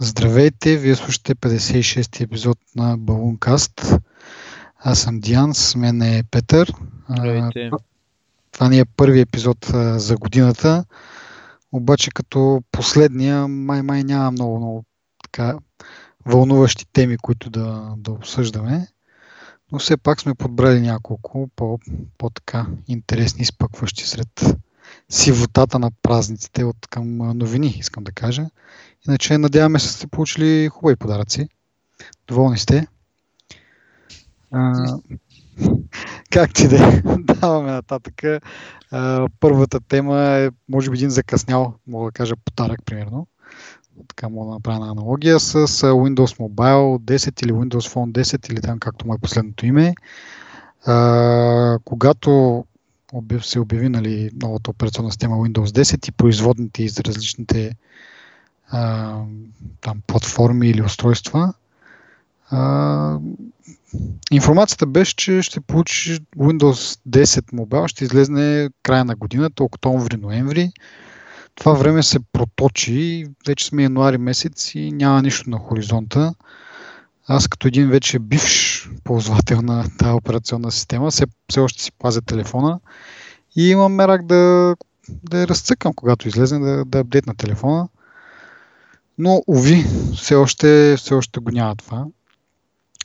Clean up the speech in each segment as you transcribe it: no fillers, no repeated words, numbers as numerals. Здравейте, вие слушате 56-ти епизод на Балункаст. Аз съм Диан, с мен е Петър. Здравейте. Това ни е първи епизод за годината, обаче като последния май няма много така вълнуващи теми, които да обсъждаме, но все пак сме подбрали няколко по-така интересни, изпъкващи сред сивотата на празниците от към новини, искам да кажа. Иначе надяваме се сте получили хубави подаръци. Доволни сте. Как ти да даваме нататък? Първата тема е, може би, един закъснял, мога да кажа, подарък, примерно. Така мога да направя на аналогия с Windows Mobile 10 или Windows Phone 10 или там както му е последното име. Когато се обяви, нали, новата операционна система Windows 10 и производните из различните там платформи или устройства. Информацията беше, че ще получи Windows 10 Mobile, ще излезне края на годината, октомври-ноември. Това време се проточи, вече сме януари месец и няма нищо на хоризонта. Аз като един вече бивш ползвател на тази операционна система, все още си пазя телефона и имам мерак да я разцъкам, когато излезе, да апдейтна телефона. Но, уви, все още го няма това.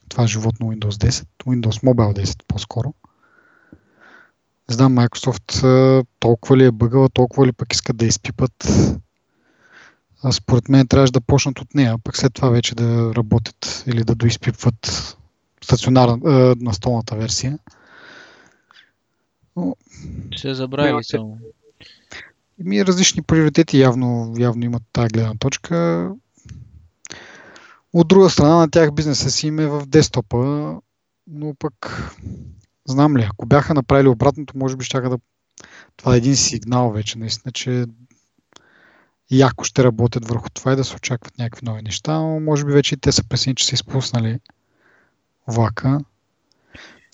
Това е животно Windows 10, Windows Mobile 10 по-скоро. Не знам, Microsoft толкова ли е бъгала, толкова ли пък искат да изпипат. Според мен трябваше да почнат от нея, пък след това вече да работят или да доизпипват настолната версия. Но се забравили само. Различни приоритети явно имат тази гледна точка. От друга страна, на тях бизнеса си им е в десктопа, но пък знам ли, ако бяха направили обратното, може би щяха да... Това е един сигнал вече, наистина, че яко ще работят върху това и да се очакват някакви нови неща, но може би вече и те са пресени, че са изпуснали влака.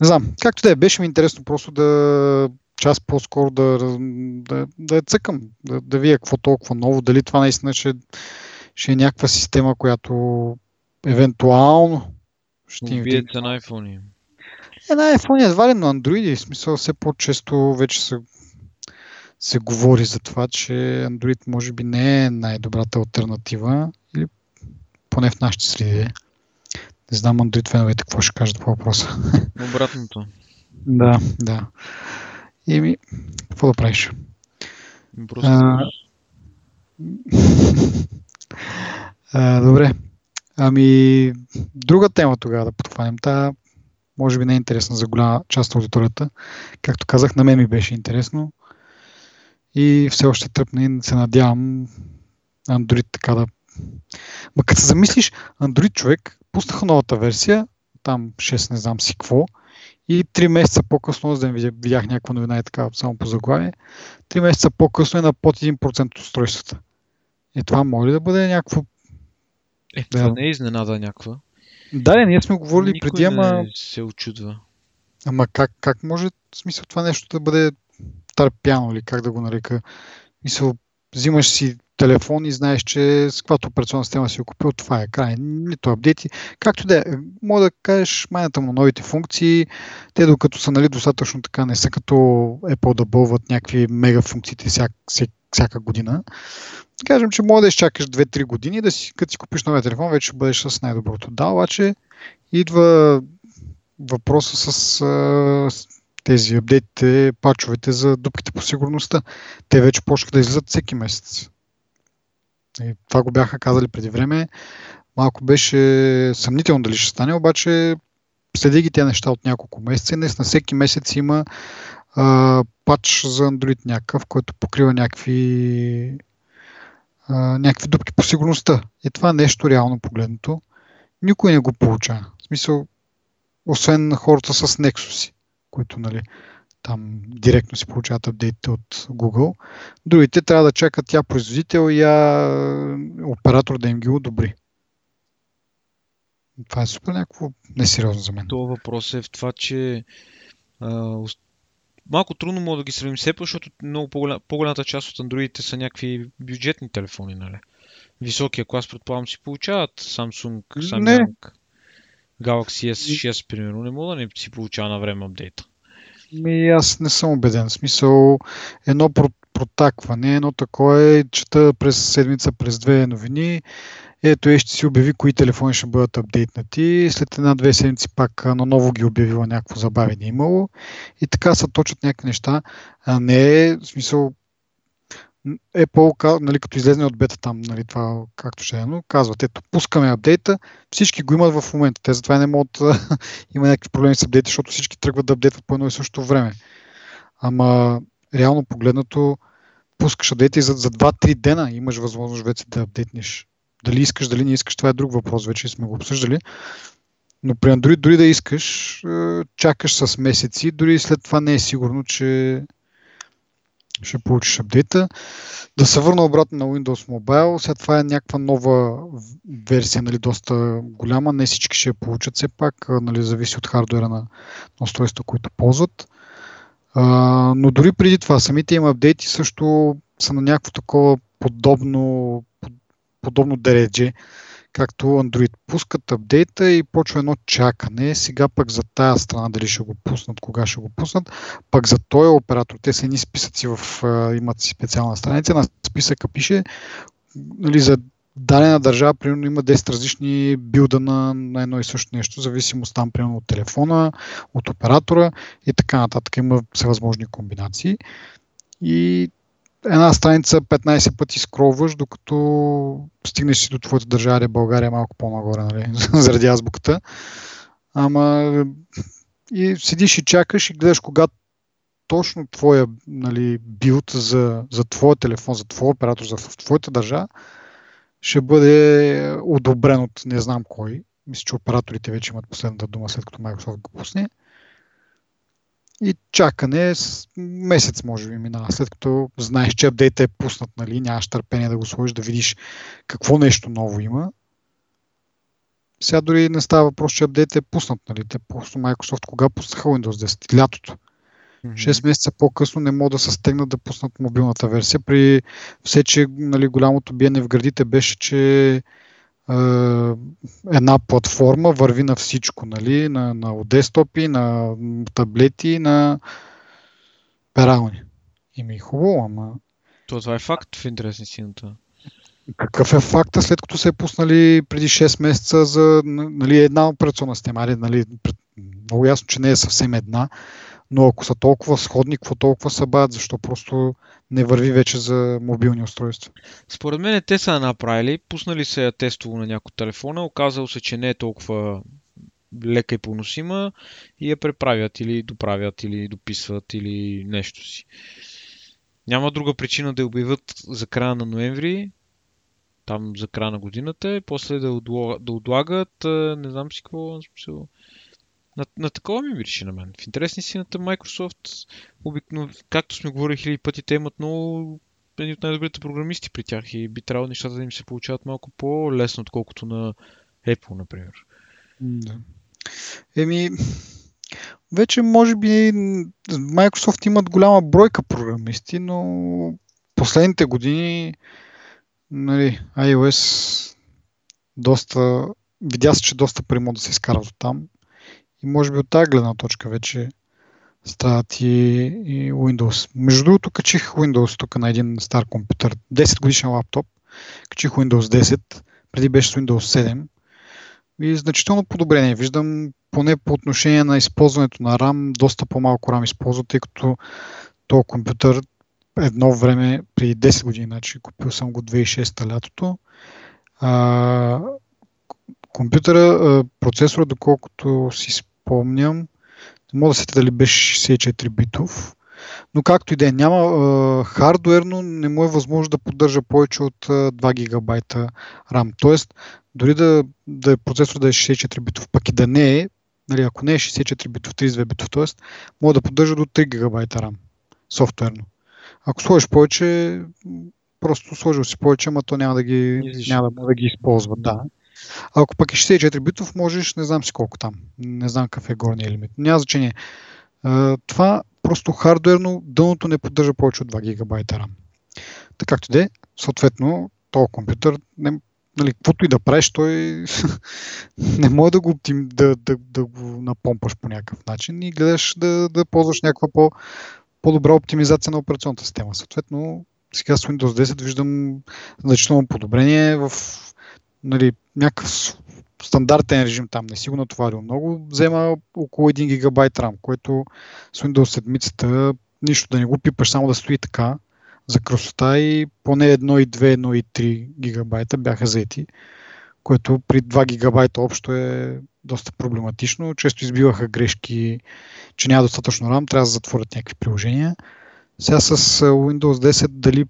Не знам, както да е, беше ми интересно просто да час по-скоро да я цъкам, да видя какво толкова ново, дали това наистина ще е някаква система, която евентуално ще им видят на iPhone. На iPhone едва ли, но Android, в смисъл все по-често вече се говори за това, че Android може би не е най-добрата алтернатива, или поне в нашите среди. Не знам Android феновете какво ще кажат по въпроса. Обратното. Да. Еми, какво да правиш? Просто добре. Ами, друга тема тогава да подхванем. Та може би не е интересна за голяма част на аудиторията. Както казах, на мен ми беше интересно. И все още тръпна, се надявам Android така да... Ма като се замислиш, Android човек, пуснаха новата версия, там 6 не знам си какво, и 3 месеца по-късно, за да видях някаква новина и така, само по заглавие, 3 месеца по-късно е на под 1% от устройствата. И това може да бъде някакво... Това не е изненада някаква. Да, ние сме говорили никой преди, ама... се очудва. Ама как може, в смисъл, това нещо да бъде търпяно, или как да го нарека. Мисъл, взимаш си телефон и знаеш, че с каквато операционна система си го купил, това е край. Нито апдейти. Както да е, може да кажеш майната му новите функции, те докато са, нали, достатъчно така, не са като Apple да бълват някакви мега функциите всяка година. Кажем, че може да изчакаш 2-3 години, да си, като си купиш новия телефон, вече бъдеш с най-доброто. Да, обаче идва въпроса с тези апдейтите, пачовете за дупките по сигурността. Те вече почнаха да излизат всеки месец. И това го бяха казали преди време. Малко беше съмнително дали ще стане, обаче следи ги тези неща от няколко месеца. Днес на всеки месец има пач за Android някакъв, който покрива някакви дупки по сигурността. И това нещо, реално погледнато, никой не го получава. В смисъл, освен хората с Nexus, които, нали, там директно си получават апдейтите от Google. Другите трябва да чакат я производител, я оператор да им ги одобри. Това е супер някакво несериозно за мен. Това въпрос е в това, че малко трудно мога да ги сравним все, защото много по-голямата част от Android-ите са някакви бюджетни телефони, нали? високия клас, предполагам, си получават Samsung, Samsung, Galaxy S6, примерно, не мога да не си получава на време апдейта. Ми, аз не съм убеден. В смисъл, едно протакване, едно такое, чета през седмица, през две новини, ето ще си обяви кои телефони ще бъдат апдейтнати, след една-две седмици пак наново ги обявила, някакво забавене имало и така се точат някакви неща. А не е, в смисъл, Apple, нали, като излезне от бета там, нали, това както ще е, но казват, ето, пускаме апдейта, всички го имат в момента, те затова не могат, има някакви проблеми с апдейта, защото всички тръгват да апдейтват по едно и също време. Ама реално погледнато, пускаш апдейта и за 2-3 дена имаш възможност вече да апдейтнеш. Дали искаш, дали не искаш, това е друг въпрос, вече сме го обсъждали. Но при Android дори да искаш, чакаш с месеци, дори след това не е сигурно, че ще получиш апдейта. Да се върна обратно на Windows Mobile, сега това е някаква нова версия, нали, доста голяма, не всички ще я получат все пак, нали, зависи от хардуера на устройства, които ползват. Но дори преди това, самите им апдейти също са на някакво такова подобно дередже, както Android. Пускат апдейта и почва едно чакане. Сега пък за тая страна дали ще го пуснат, кога ще го пуснат, пък за този оператор. Те са едни списъци, имат си специална страница, на списъка пише, нали, за дадена държава, примерно има 10 различни билда на едно и също нещо, зависимост там, примерно от телефона, от оператора и така нататък. Има всевъзможни комбинации и една страница 15 пъти скролваш, докато стигнеш си до твоята държава, България е малко по-нагоре, нали, заради азбуката. Ама и седиш и чакаш и гледаш кога точно твоя, нали, билд за твоя телефон, за твоя оператор, в твоята държава ще бъде одобрен от не знам кой. Мисля, че операторите вече имат последната дума, след като Microsoft го пусне. И чакане месец може би минава, след като знаеш, че апдейта е пуснат, нали, нямаш търпение да го сложиш, да видиш какво нещо ново има. Сега дори не става въпрос, че апдейта е пуснат, нали, те просто Microsoft кога пуснаха Windows 10? Лятото. 6 месеца по-късно не могат да се стегнат да пуснат мобилната версия, при все, че, нали, голямото биене в градите беше, че една платформа върви на всичко, нали, на десктопи, на таблети, на перални. И ми е хубаво, ама... Това е факт в интересни сината. Какъв е факта, след като се е пуснали преди 6 месеца за, нали, една операционна система? Нали, много ясно, че не е съвсем една, но ако са толкова сходни, какво толкова са бавят, защо просто не върви вече за мобилни устройства? Според мен те са направили, пуснали се я тестово на някой телефона, оказало се, че не е толкова лека и поносима и я преправят или доправят или дописват или нещо си. Няма друга причина да я обявят за края на ноември, там за края на годината, и после да отлагат, не знам си какво... На такова ми вириши на мен. В интересни сината Microsoft, обикновено, както сме говорили хиляди пъти, те имат много едни от най-добрите програмисти при тях и би трябвало нещата да им се получават малко по-лесно, отколкото на Apple, например. Да. Еми, вече може би Microsoft имат голяма бройка програмисти, но последните години, нали, iOS доста, видя се, че доста пари могат да се изкарват от там. И може би от тази гледна точка вече страдат и Windows. Между другото, качих Windows тук на един стар компютър, 10 годишен лаптоп, качих Windows 10, преди беше с Windows 7 и значително подобрение. Виждам поне по отношение на използването на RAM, доста по-малко RAM използват, тъй като този компютър едно време, преди 10 години, значи, купил съм го 2006-та лятото, компютъра, процесора, доколкото си спомням, не мога да сетя дали беше 64 битов, но както и да е, няма хардуерно, не му е възможно да поддържа повече от 2 гигабайта RAM. Тоест, дори да е процесор да е 64 битов, пък и да не е, нали, ако не е 64 битов, 32 битов, тоест, може да поддържа до 3 гигабайта RAM софтуерно. Ако сложиш повече, просто сложил си повече, ама то няма да ги използва. Да. А ако пък е 64 битов, можеш, не знам си колко там, не знам какъв е горния лимит, няма значение. Това просто хардуерно дъното не поддържа повече от 2 гигабайта RAM. Така както де, съответно този компютър, нали, каквото и да правиш, той не може да го да го напомпаш по някакъв начин и гледаш да ползваш някаква по-добра оптимизация на операционната система. Съответно, сега с Windows 10 виждам значително подобрение в, нали, някакъв стандартен режим там, не си го натоварил много, взема около 1 гигабайт RAM, което с Windows 7-цата нищо да не го пипаш, само да стои така за красота и поне 1,2, 1,3 гигабайта бяха заети, което при 2 гигабайта общо е доста проблематично. Често избиваха грешки, че няма достатъчно RAM, трябва да затворят някакви приложения. Сега с Windows 10 дали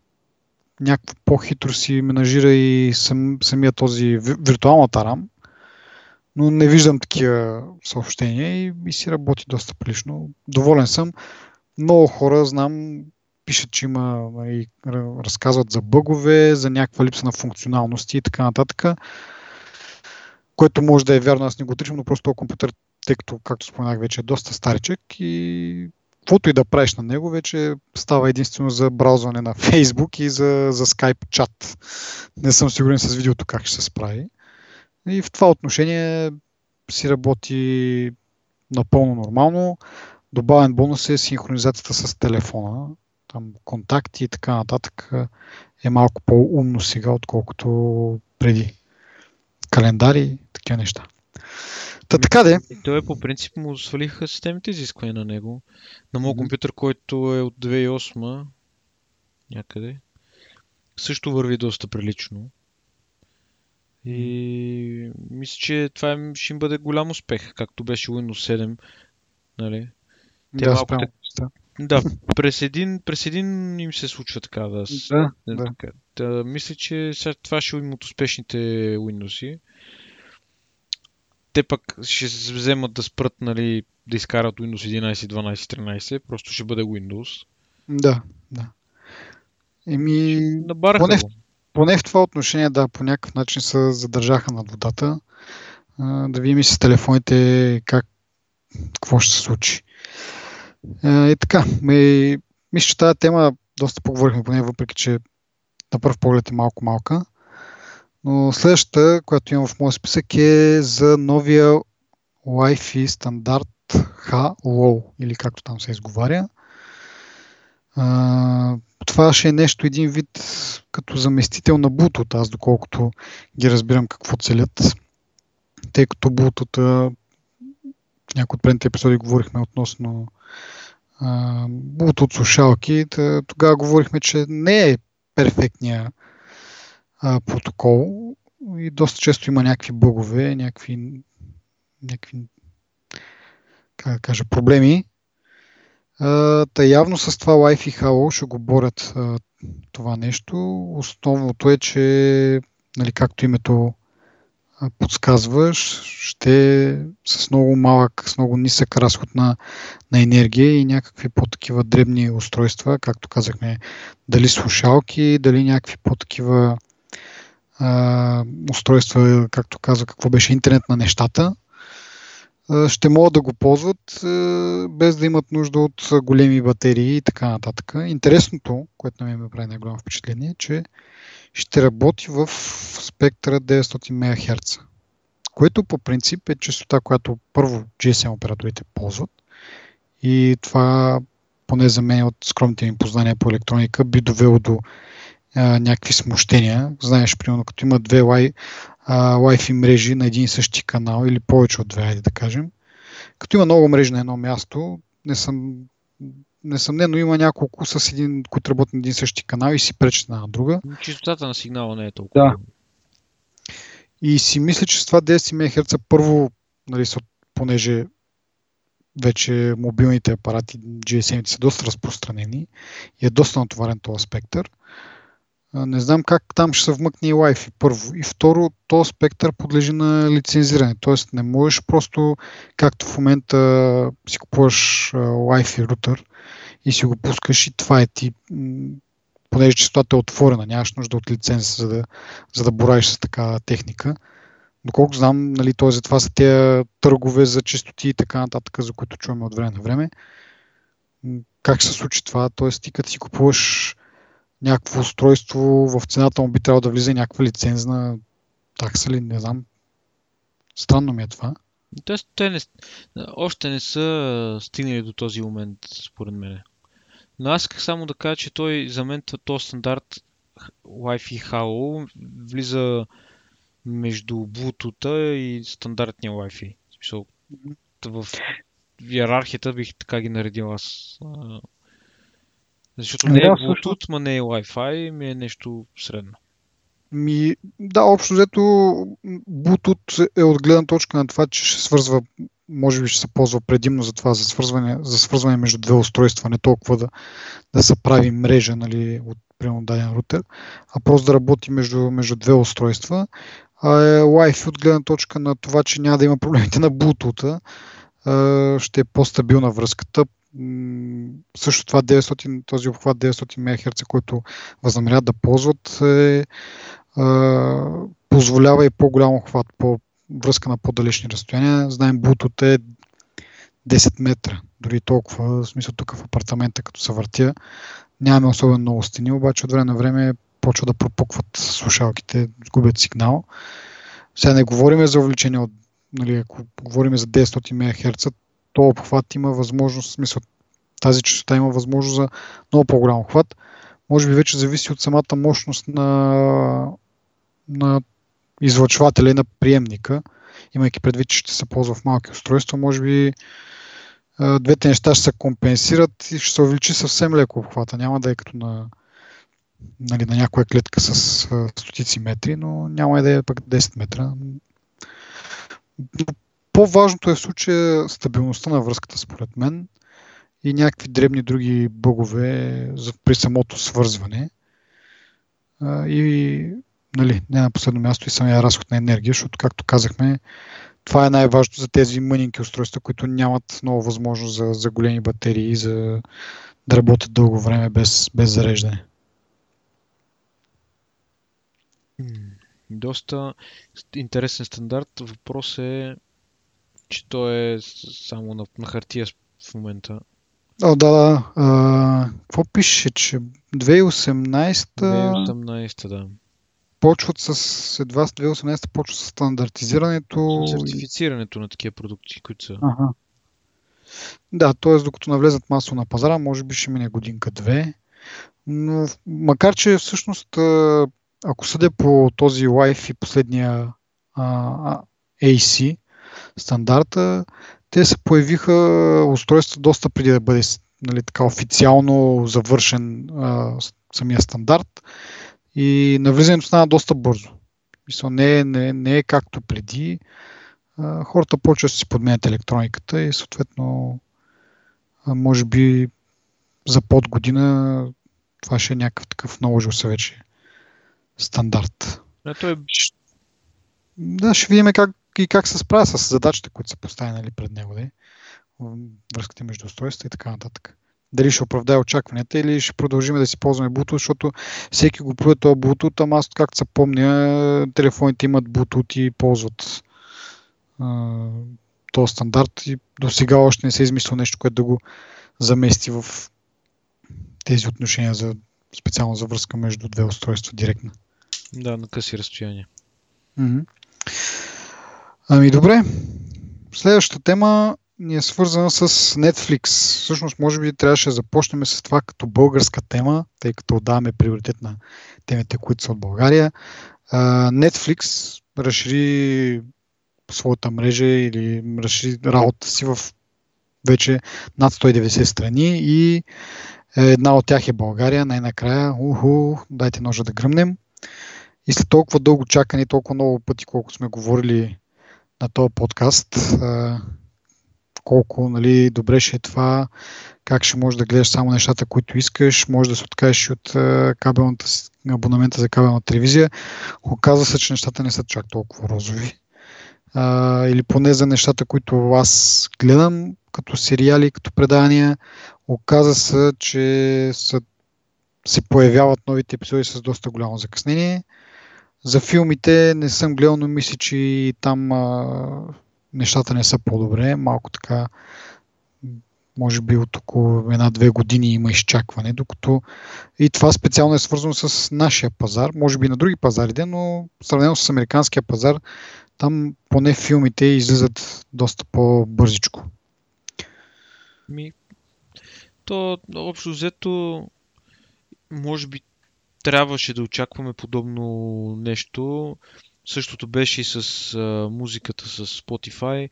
някакво по-хитро си менажира и самия този виртуалната RAM, но не виждам такива съобщения и си работи доста прилично. Доволен съм. Много хора знам, пишат, че има и разказват за бъгове, за някаква липса на функционалности и така нататък, което може да е вярно, аз не го отричам, но просто този компютър, тъй като, както споменах вече, е доста старичък и каквото и да правиш на него, вече става единствено за браузване на Facebook и за Skype чат. Не съм сигурен с видеото как ще се справи. И в това отношение си работи напълно нормално. Добавен бонус е синхронизацията с телефона. Там контакти и така нататък е малко по-умно сега, отколкото преди. Календари и такива неща. Та така де. И той по принцип му свалиха системите изисквания на него. На моят компютър, който е от 2008 някъде, също върви доста прилично. И мисля, че това ще им бъде голям успех, както беше Windows 7. Нали? Те да, спрямо. Да, през един им се случва така. Да. Така. Да, мисля, че това ще им от успешните Windows-и. Те пък ще се вземат да спрат, нали, да изкарат Windows 11, 12, 13, просто ще бъде Windows. Да. Еми, поне в това отношение, да, по някакъв начин се задържаха над водата. Да видим и с телефоните какво ще се случи. И така, мисля, че тази тема доста поговорихме по нея, въпреки че на пръв поглед е малко-малка. Но следващата, която имам в моят списък, е за новия Wi-Fi стандарт HaLow, или както там се изговаря. Това ще е нещо, един вид като заместител на Bluetooth, аз доколкото ги разбирам какво целят. Тъй като Bluetooth, в някои от предните епизоди говорихме относно Bluetooth слушалки, тогава говорихме, че не е перфектния протокол и доста често има някакви бъгове, някакви как да кажа, проблеми. Та явно с това Wi-Fi HaLow ще го борят това нещо. Основното е, че, нали, както името подсказваш, ще с много малък, с много нисък разход на енергия и някакви по-такива дребни устройства, както казахме, дали слушалки, дали някакви по-такива устройства, както казах, какво беше интернет на нещата, ще могат да го ползват без да имат нужда от големи батерии и така нататък. Интересното, което на мен ме прави най-голямо впечатление, е, че ще работи в спектъра 900 МГц, което по принцип е честота, която първо GSM операторите ползват и това, поне за мен от скромните ми познания по електроника, би довело до някакви смущения. Знаеш, примерно, като има две Wi-Fi мрежи на един и същи канал или повече от две, да кажем. Като има много мрежи на едно място, несъмнено има няколко с един, които работят на един и същи канал и си пречат една на друга. Чистотата на сигнала не е толкова. Да. И си мисля, че с това 10 МГц първо, нали, понеже вече мобилните апарати GSM-ите са доста разпространени и е доста натоварен този спектър. Не знам как там ще се вмъкне и Wi-Fi първо. И второ, този спектър подлежи на лицензиране. Тоест не можеш просто, както в момента си купуваш Wi-Fi рутер и си го пускаш и това е ти, понеже честотата е отворена, нямаш нужда от лиценз, за да боравиш с такава техника. Доколко знам, нали, т.е. за това са тези търгове за честоти и така нататък, за които чуваме от време на време. Как се случи това? Т.е. ти като си купуваш някакво устройство, в цената му би трябвало да влиза някаква лицензна такса ли, не знам. Странно ми е това. Тоест, те още не са стигнали до този момент, според мен. Но аз исках само да кажа, че той за мен този стандарт Wi-Fi HaLow влиза между Bluetooth-а и стандартния Wi-Fi. В иерархията бих така ги наредил аз. Защото не е Bluetooth, ма не е Wi-Fi, ми е нещо средно. Ми, да, общо взето Bluetooth е от гледна точка на това, че ще свързва, може би ще се ползва предимно за това, за свързване между две устройства, не толкова да се прави мрежа, нали, от примерно даден рутер, а просто да работи между две устройства. А е Wi-Fi от гледна точка на това, че няма да има проблемите на Bluetooth, ще е по-стабилна връзката. Също това 900, този обхват 900 МГц, който възнамеряват да ползват, позволява и по-голям обхват по връзка на по-далечни разстояния. Знаем, Bluetooth е 10 метра, дори толкова, в смисъл тук в апартамента, като се въртя. Нямаме особено много стени, обаче от време на време почва да пропукват слушалките, губят сигнал. Сега не говорим за увеличение, нали, ако говорим за 900 МГц, то обхват има възможност, в смисъл тази честота има възможност за много по-голям обхват. Може би вече зависи от самата мощност на излъчвателя и на приемника, имайки предвид, че ще се ползва в малки устройства, може би двете неща ще се компенсират и ще се увеличи съвсем леко обхвата. Няма да е като на някоя клетка с стотици метри, но няма и да е пък 10 метра. По-важното е в случая стабилността на връзката, според мен, и някакви дребни други бъгове при самото свързване. И нали, не на последно място и самия разход на енергия, защото, както казахме, това е най-важното за тези мънинки устройства, които нямат много възможност за големи батерии, за да работят дълго време без зареждане. Доста интересен стандарт. Въпрос е, че той е само на хартия в момента. Какво пише, че 2018 да. Почват с едва с 2018 почва с стандартизирането. Сертифицирането на такива продукти, които са. Ага. Да, т.е. докато навлезат масово на пазара, може би ще мине годинка-две. Но макар че всъщност, ако съдя по този Wi-Fi последния AC стандарта, те се появиха устройства доста преди да бъде, нали, така официално завършен самия стандарт. И навлизането стана доста бързо. Мисля, не е както преди. Хората почват да си подменят електрониката и съответно, може би за под година това ще е някакъв такъв наложил се вече стандарт. Да, ще видим как се справя с задачите, които са поставени пред него. Да? Връзките между устройства и така нататък. Дали ще оправдае очакванията или ще продължим да си ползваме Bluetooth, защото всеки го плюе този Bluetooth, ама аз, както се помня, телефоните имат Bluetooth и ползват този стандарт и до сега още не се е измислил нещо, което да го замести в тези отношения специално за връзка между две устройства директно. Да, на къси разстояния. Mm-hmm. Ами добре, следващата тема ни е свързана с Netflix. Всъщност, може би трябваше да започнем с това като българска тема, тъй като отдаваме приоритет на темите, които са от България. Netflix разшири своята мрежа или разшири работа си в вече над 190 страни и една от тях е България. Най-накрая, дайте ножа да гръмнем. И след толкова дълго чакане, толкова много пъти, колко сме говорили на този подкаст, колко, нали, добре ще е това, как ще можеш да гледаш само нещата, които искаш, можеш да се откажеш от абонамента за кабелна телевизия. Оказва се, че нещата не са чак толкова розови. Или поне за нещата, които аз гледам, като сериали, като предания, оказва се, че се появяват новите епизоди с доста голямо закъснение. За филмите не съм гледал, но мисля, че и там нещата не са по-добре, малко така може би от около една-две години има изчакване, докато и това специално е свързано с нашия пазар, може би на други пазарите, но сравнено с американския пазар, там поне филмите излизат доста по-бързичко. То общо взето, може би трябваше да очакваме подобно нещо. Същото беше и с музиката, с Spotify.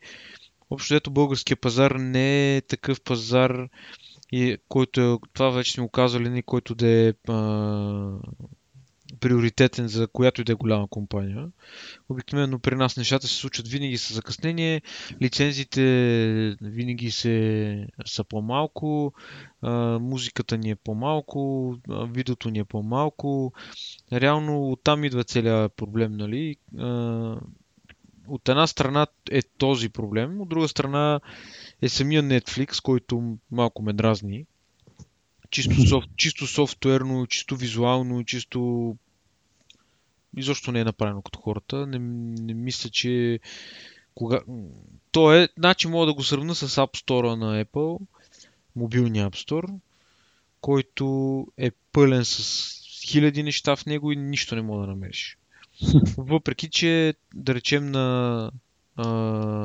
Общо взето българският пазар не е такъв пазар, който, това вече сме оказали, не който да е приоритетен за която и да е голяма компания. Обикновено при нас нещата се случват винаги с закъснение, лицензите винаги са по-малко, музиката ни е по-малко, видеото ни е по-малко. Реално оттам идва целият проблем, нали? От една страна е този проблем, от друга страна е самия Netflix, който малко ме дразни. Чисто софтуерно, чисто визуално, чисто... Изобщо не е направено като хората. Не мисля, че... То е... Значи мога да го сравня с App Store на Apple, мобилния App Store, който е пълен с хиляди неща в него и нищо не мога да намериш. Въпреки, че да речем на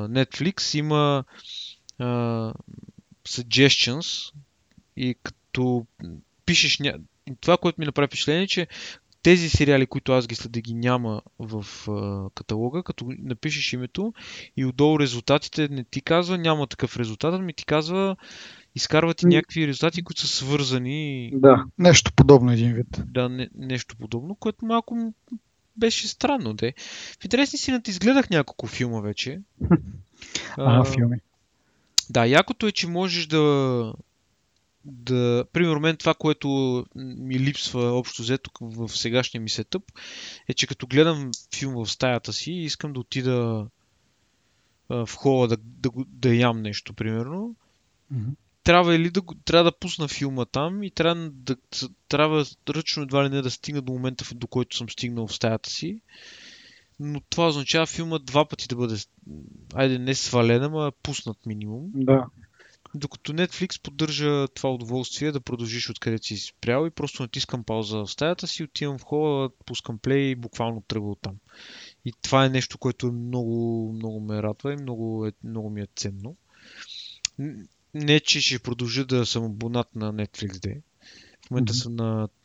Netflix има suggestions и като пишеш... Това, което ми направи впечатление, че тези сериали, които аз ги следя, ги няма в каталога, като напишеш името и отдолу резултатите не ти казва, няма такъв резултат, ми ти казва, изкарва ти някакви резултати, които са свързани. Да, нещо подобно един вид. Да, нещо подобно, което малко беше странно, де. В интересни си, ти изгледах няколко филма вече. Филми. Да, якото е, че можеш да, примерно, мен това, което ми липсва общо взето в сегашния ми сетъп, е, че като гледам филм в стаята си, искам да отида в хола да ям нещо, примерно. Mm-hmm. Трябва да пусна филма там и трябва ръчно едва ли не да стигна до момента, до който съм стигнал в стаята си. Но това означава филма два пъти да бъде, айде не свалена, а пуснат минимум. Да. Докато Netflix поддържа това удоволствие да продължиш откъдето си спрял и просто натискам пауза в стаята си, отивам в хола, пускам плей и буквално тръгвам оттам. И това е нещо, което много, много ме радва и много ми е ценно. Не, че ще продължа да съм абонат на Netflix Day. В момента съм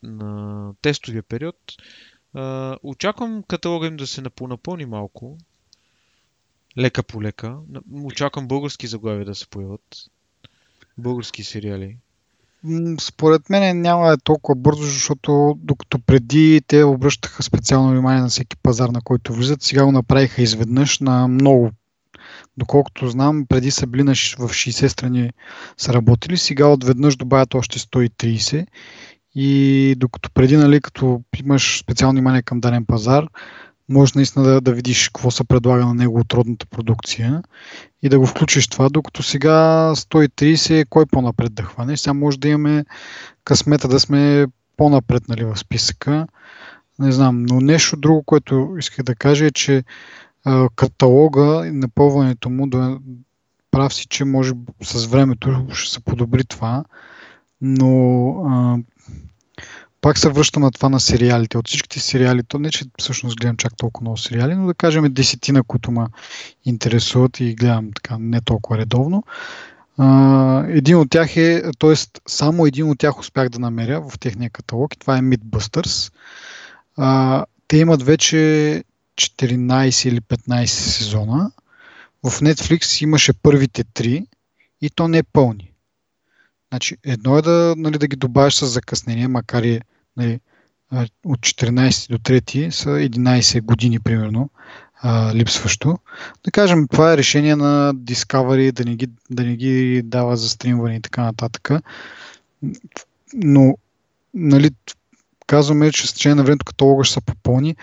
на тестовия период. Очаквам каталога им да се напълни малко. Лека по лека. Очаквам български заглавия да се появят. Български сериали. Според мен няма толкова бързо, защото докато преди те обръщаха специално внимание на всеки пазар, на който влизат, сега го направиха изведнъж на много. Доколкото знам, преди са били в 60 страни са работили, сега отведнъж добавят още 130 и докато преди, нали, като имаш специално внимание към даден пазар, може наистина да видиш какво се предлага на него от родната продукция и да го включиш това, докато сега 130 кой по-напред да хване. Сега може да имаме късмета да сме по-напред, нали, в списъка. Не знам, но нещо друго, което исках да кажа е, че каталога и напълването му, прав си, че може с времето ще се подобри това, но пак се връщам на това на сериалите. От всичките сериали, то не че всъщност гледам чак толкова много сериали, но да кажем 10, които ме интересуват и гледам така не толкова редовно. Един от тях е, т.е. само един от тях успях да намеря в техния каталог и това е Mythbusters. Те имат вече 14 или 15 сезона. В Netflix имаше първите 3 и то не е пълни. Значи, едно е да ги добавиш с закъснение, макар и, нали, от 14 до 3 са 11 години примерно липсващо. Да кажем, това е решение на Discovery да не ги дава за стримване и така нататък. Но, нали, казваме, че с течение на времето каталога ще се попълни.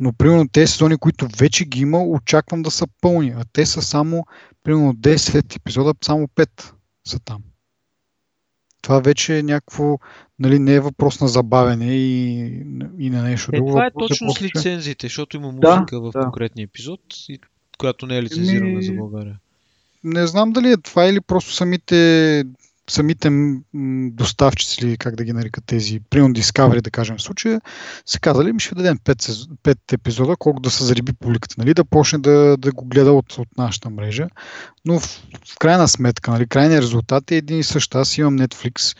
Но, примерно, тези сезони, които вече ги има, очаквам да са пълни. А те са само, примерно, 10 епизода, само 5 са там. Това вече е някакво, нали, не е въпрос на забавене и на нещо друго. Това е точно с лицензите, защото има музика в конкретния епизод, която не е лицензирана за България. Не знам дали е това или просто самите самите доставчици, или как да ги нарекат тези, примерно Discovery, да кажем в случая, са казали, ми ще дадем 5 епизода, колко да се зариби публиката, нали, да почне да го гледа от нашата мрежа. Но в крайна сметка, нали, крайният резултат е един и същ. Аз имам Netflix,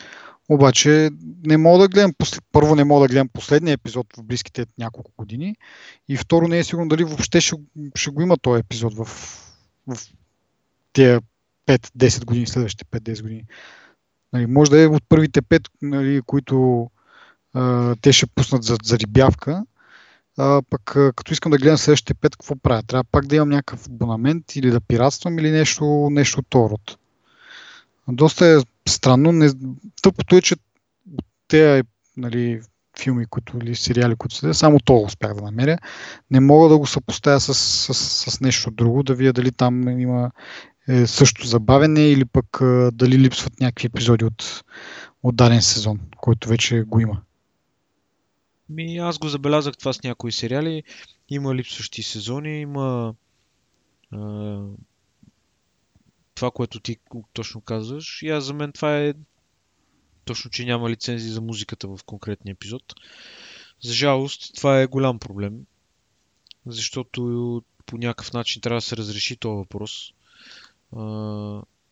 обаче не мога да гледам, първо не мога да гледам последния епизод в близките няколко години и второ не е сигурно дали въобще ще го има този епизод в тия 5-10 години, следващите 5-10 години. Нали, може да е от първите 5, нали, които те ще пуснат за рибявка, пък като искам да гледам следващите 5, какво правя? Трябва пак да имам някакъв абонамент или да пиратствам или нещо от този род. Доста е странно. Тъпото е, че от тези, нали, филми или сериали, които следя, само това успях да намеря. Не мога да го съпоставя с нещо друго, да видя дали там има също забавене или пък дали липсват някакви епизоди от даден сезон, който вече го има. Аз го забелязах това с някои сериали. Има липсващи сезони, има това, което ти точно казваш. И за мен това е точно, че няма лицензии за музиката в конкретния епизод. За жалост, това е голям проблем, защото по някакъв начин трябва да се разреши този въпрос.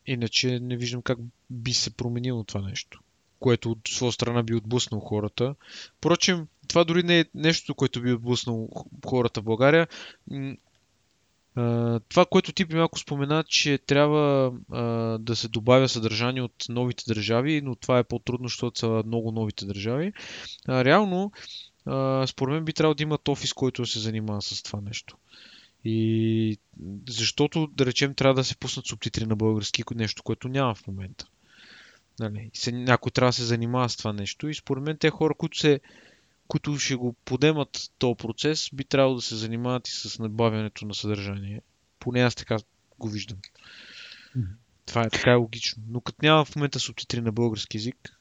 Иначе не виждам как би се променило това нещо, което от своя страна би отблъснало хората. Впрочем, това дори не е нещо, което би отблъснало хората в България. Това, което ти малко спомена, че трябва да се добавя съдържание от новите държави, но това е по-трудно, защото са много новите държави. Реално, според мен би трябвало да имат офис, който се занимава с това нещо. И защото, да речем, трябва да се пуснат субтитри на български, нещо, което няма в момента. Нали, някой трябва да се занимава с това нещо и според мен те хора, които ще го подемат този процес, би трябвало да се занимават и с набавянето на съдържание. Поне аз така го виждам. Това е така логично. Но като няма в момента субтитри на български език,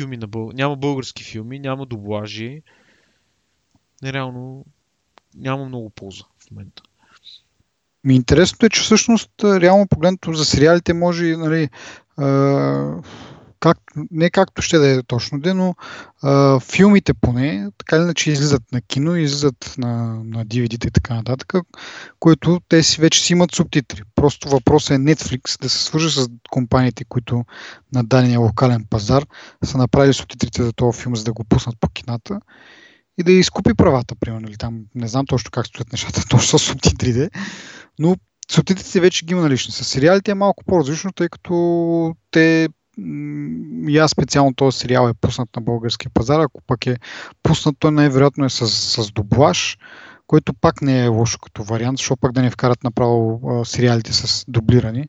няма български филми, няма дублажи, нереално няма много полза в момента. Интересното е, че всъщност реално погледнато за сериалите може, нали, не както ще да е точно ден, но филмите поне, така или иначе излизат на кино, излизат на DVD-та и така нататък, които те си вече си имат субтитри. Просто въпросът е Netflix да се свържи с компаниите, които на дадения локален пазар са направили субтитрите за този филм, за да го пуснат по кината и да изкупи правата, примерно, или там, не знам точно как стоят нещата, точно с субтитрите, но субтитрите вече ги има налични. С сериалите е малко по-различно, тъй като те, и аз специално този сериал е пуснат на българския пазар, ако пък е пуснат, той най-вероятно е с дублаж, който пак не е лошо като вариант, защото пък да не вкарат направо сериалите с дублирани.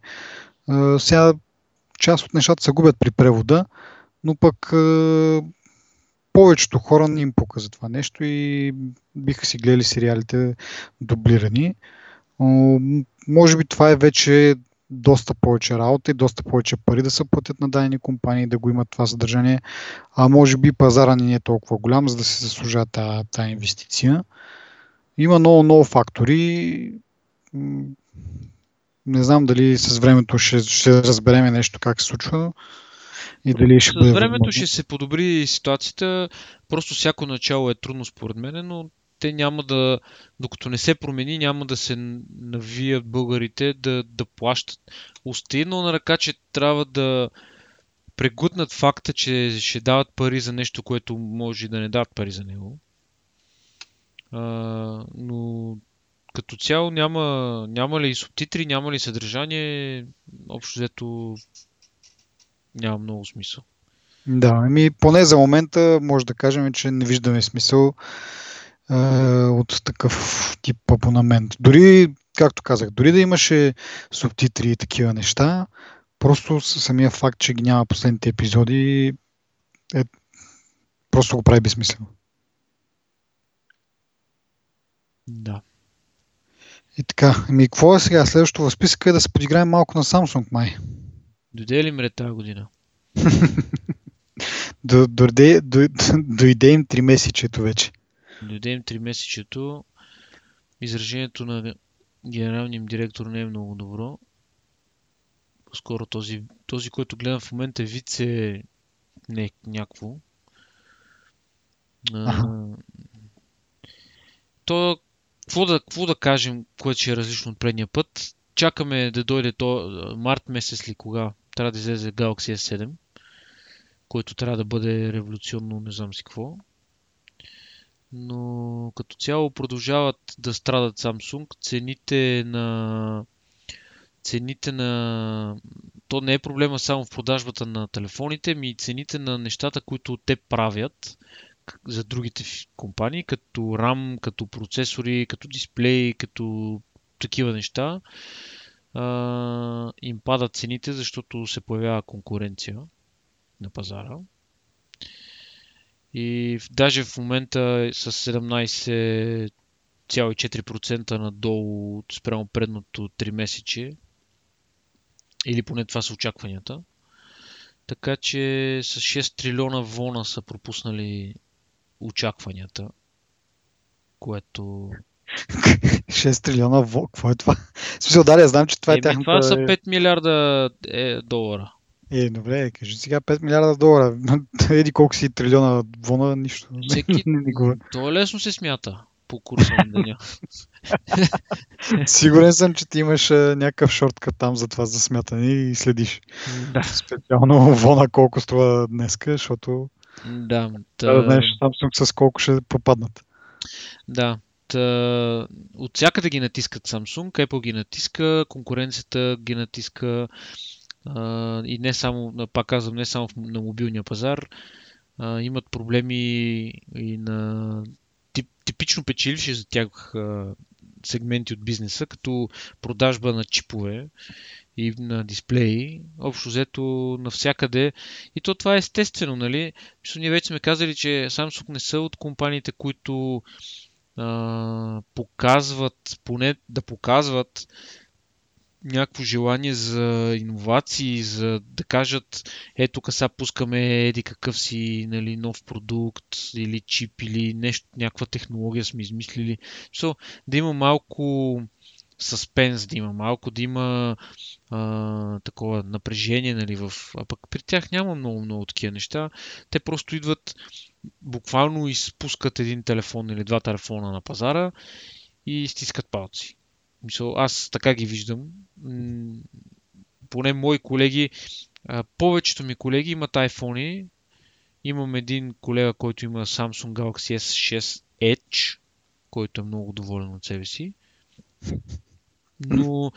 Сега част от нещата се губят при превода, но пък повечето хора не им показа това нещо и биха си гледали сериалите дублирани. Може би това е вече доста повече работа и доста повече пари да се платят на дадени компании, да го имат това съдържание, а може би пазара не е толкова голям, за да се заслужава тази инвестиция. Има много фактори. Не знам дали с времето ще разбереме нещо как се случва. И дали ще бъде времето ще се подобри ситуацията, просто всяко начало е трудно според мен, но те няма да, докато не се промени, няма да се навият българите да плащат. Остино на ръка, че трябва да прегутнат факта, че ще дават пари за нещо, което може да не дават пари за него. Но като цяло няма ли субтитри, няма ли съдържание, общо взето няма много смисъл. Да, поне за момента може да кажем, че не виждаме смисъл от такъв тип абонамент. Дори, както казах, дори да имаше субтитри и такива неща, просто самия факт, че ги няма последните епизоди, просто го прави безсмислено. Да. И така, какво е сега? Следващото в списъка е да се подиграем малко на Samsung май. Дойде ли ме тази година? Дойде им 3-месечето вече. Дойде им 3-месечето. Изражението на генералния директор не е много добро. по-скоро този, който гледам в момента е вице... Не, някакво. То, какво да кажем, което ще е различно от предния път? Чакаме да дойде то март месец ли кога? Трябва да излезе Galaxy S7, който трябва да бъде революционно, не знам си какво. Но като цяло продължават да страдат Samsung. Цените на... То не е проблема само в продажбата на телефоните, ми и цените на нещата, които те правят за другите компании, като RAM, като процесори, като дисплей, като такива неща, им падат цените, защото се появява конкуренция на пазара. И даже в момента с 17,4% надолу спрямо предното 3 месече. Или поне това са очакванията. Така че с 6 трилиона вона са пропуснали очакванията. Което... 6 трилиона вона? Какво е това? В смисъл, да, знам, че това е тяхната... Това са 5 милиарда долара. Добре, кажи сега 5 милиарда долара. Еди колко си трилиона вона, нищо. Всеки... Това лесно се смята. По курса на деня. Сигурен съм, че ти имаш някакъв шорткът там за това за смятане и следиш. Да. Специално вона колко струва днеска, защото да, знаеш Samsung с колко ще пропаднат. Да. От всякъде ги натискат Samsung, Apple ги натиска, конкуренцията ги натиска и не само, пак казвам, не само на мобилния пазар. Имат проблеми и на типично печеливши за тях сегменти от бизнеса, като продажба на чипове и на дисплеи, общо взето навсякъде. И то това е естествено, нали? Ние вече сме казали, че Samsung не са от компаниите, които показват, поне да показват някакво желание за иновации, за да кажат, ето къса пускаме еди какъв си, нали, нов продукт или чип или нещо, някаква технология сме измислили. So, да има малко съспенс, да има такова напрежение, нали, а пък при тях няма много такива неща. Те просто идват, буквално изпускат един телефон или два телефона на пазара и стискат палци. Аз така ги виждам. Поне мои колеги, повечето ми колеги имат iPhone-и. Имам един колега, който има Samsung Galaxy S6 Edge, който е много доволен от себе си. Но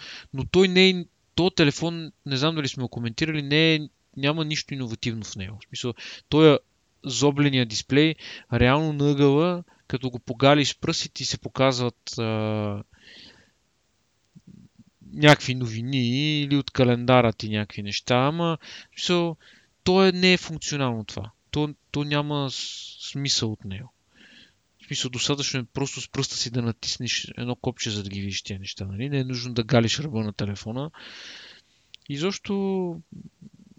той не е... Този телефон, не знам дали сме го коментирали, няма нищо иновативно в него. В смисъл, той е зобления дисплей, реално на ъгъла, като го погалиш пръстите и се показват... някакви новини или от календара ти някакви неща, ама то не е функционално това. То няма смисъл от него. В смисъл, достатъчно е просто с пръста си да натиснеш едно копче, за да ги видиш тези неща. Нали? Не е нужно да галиш ръба на телефона. И защо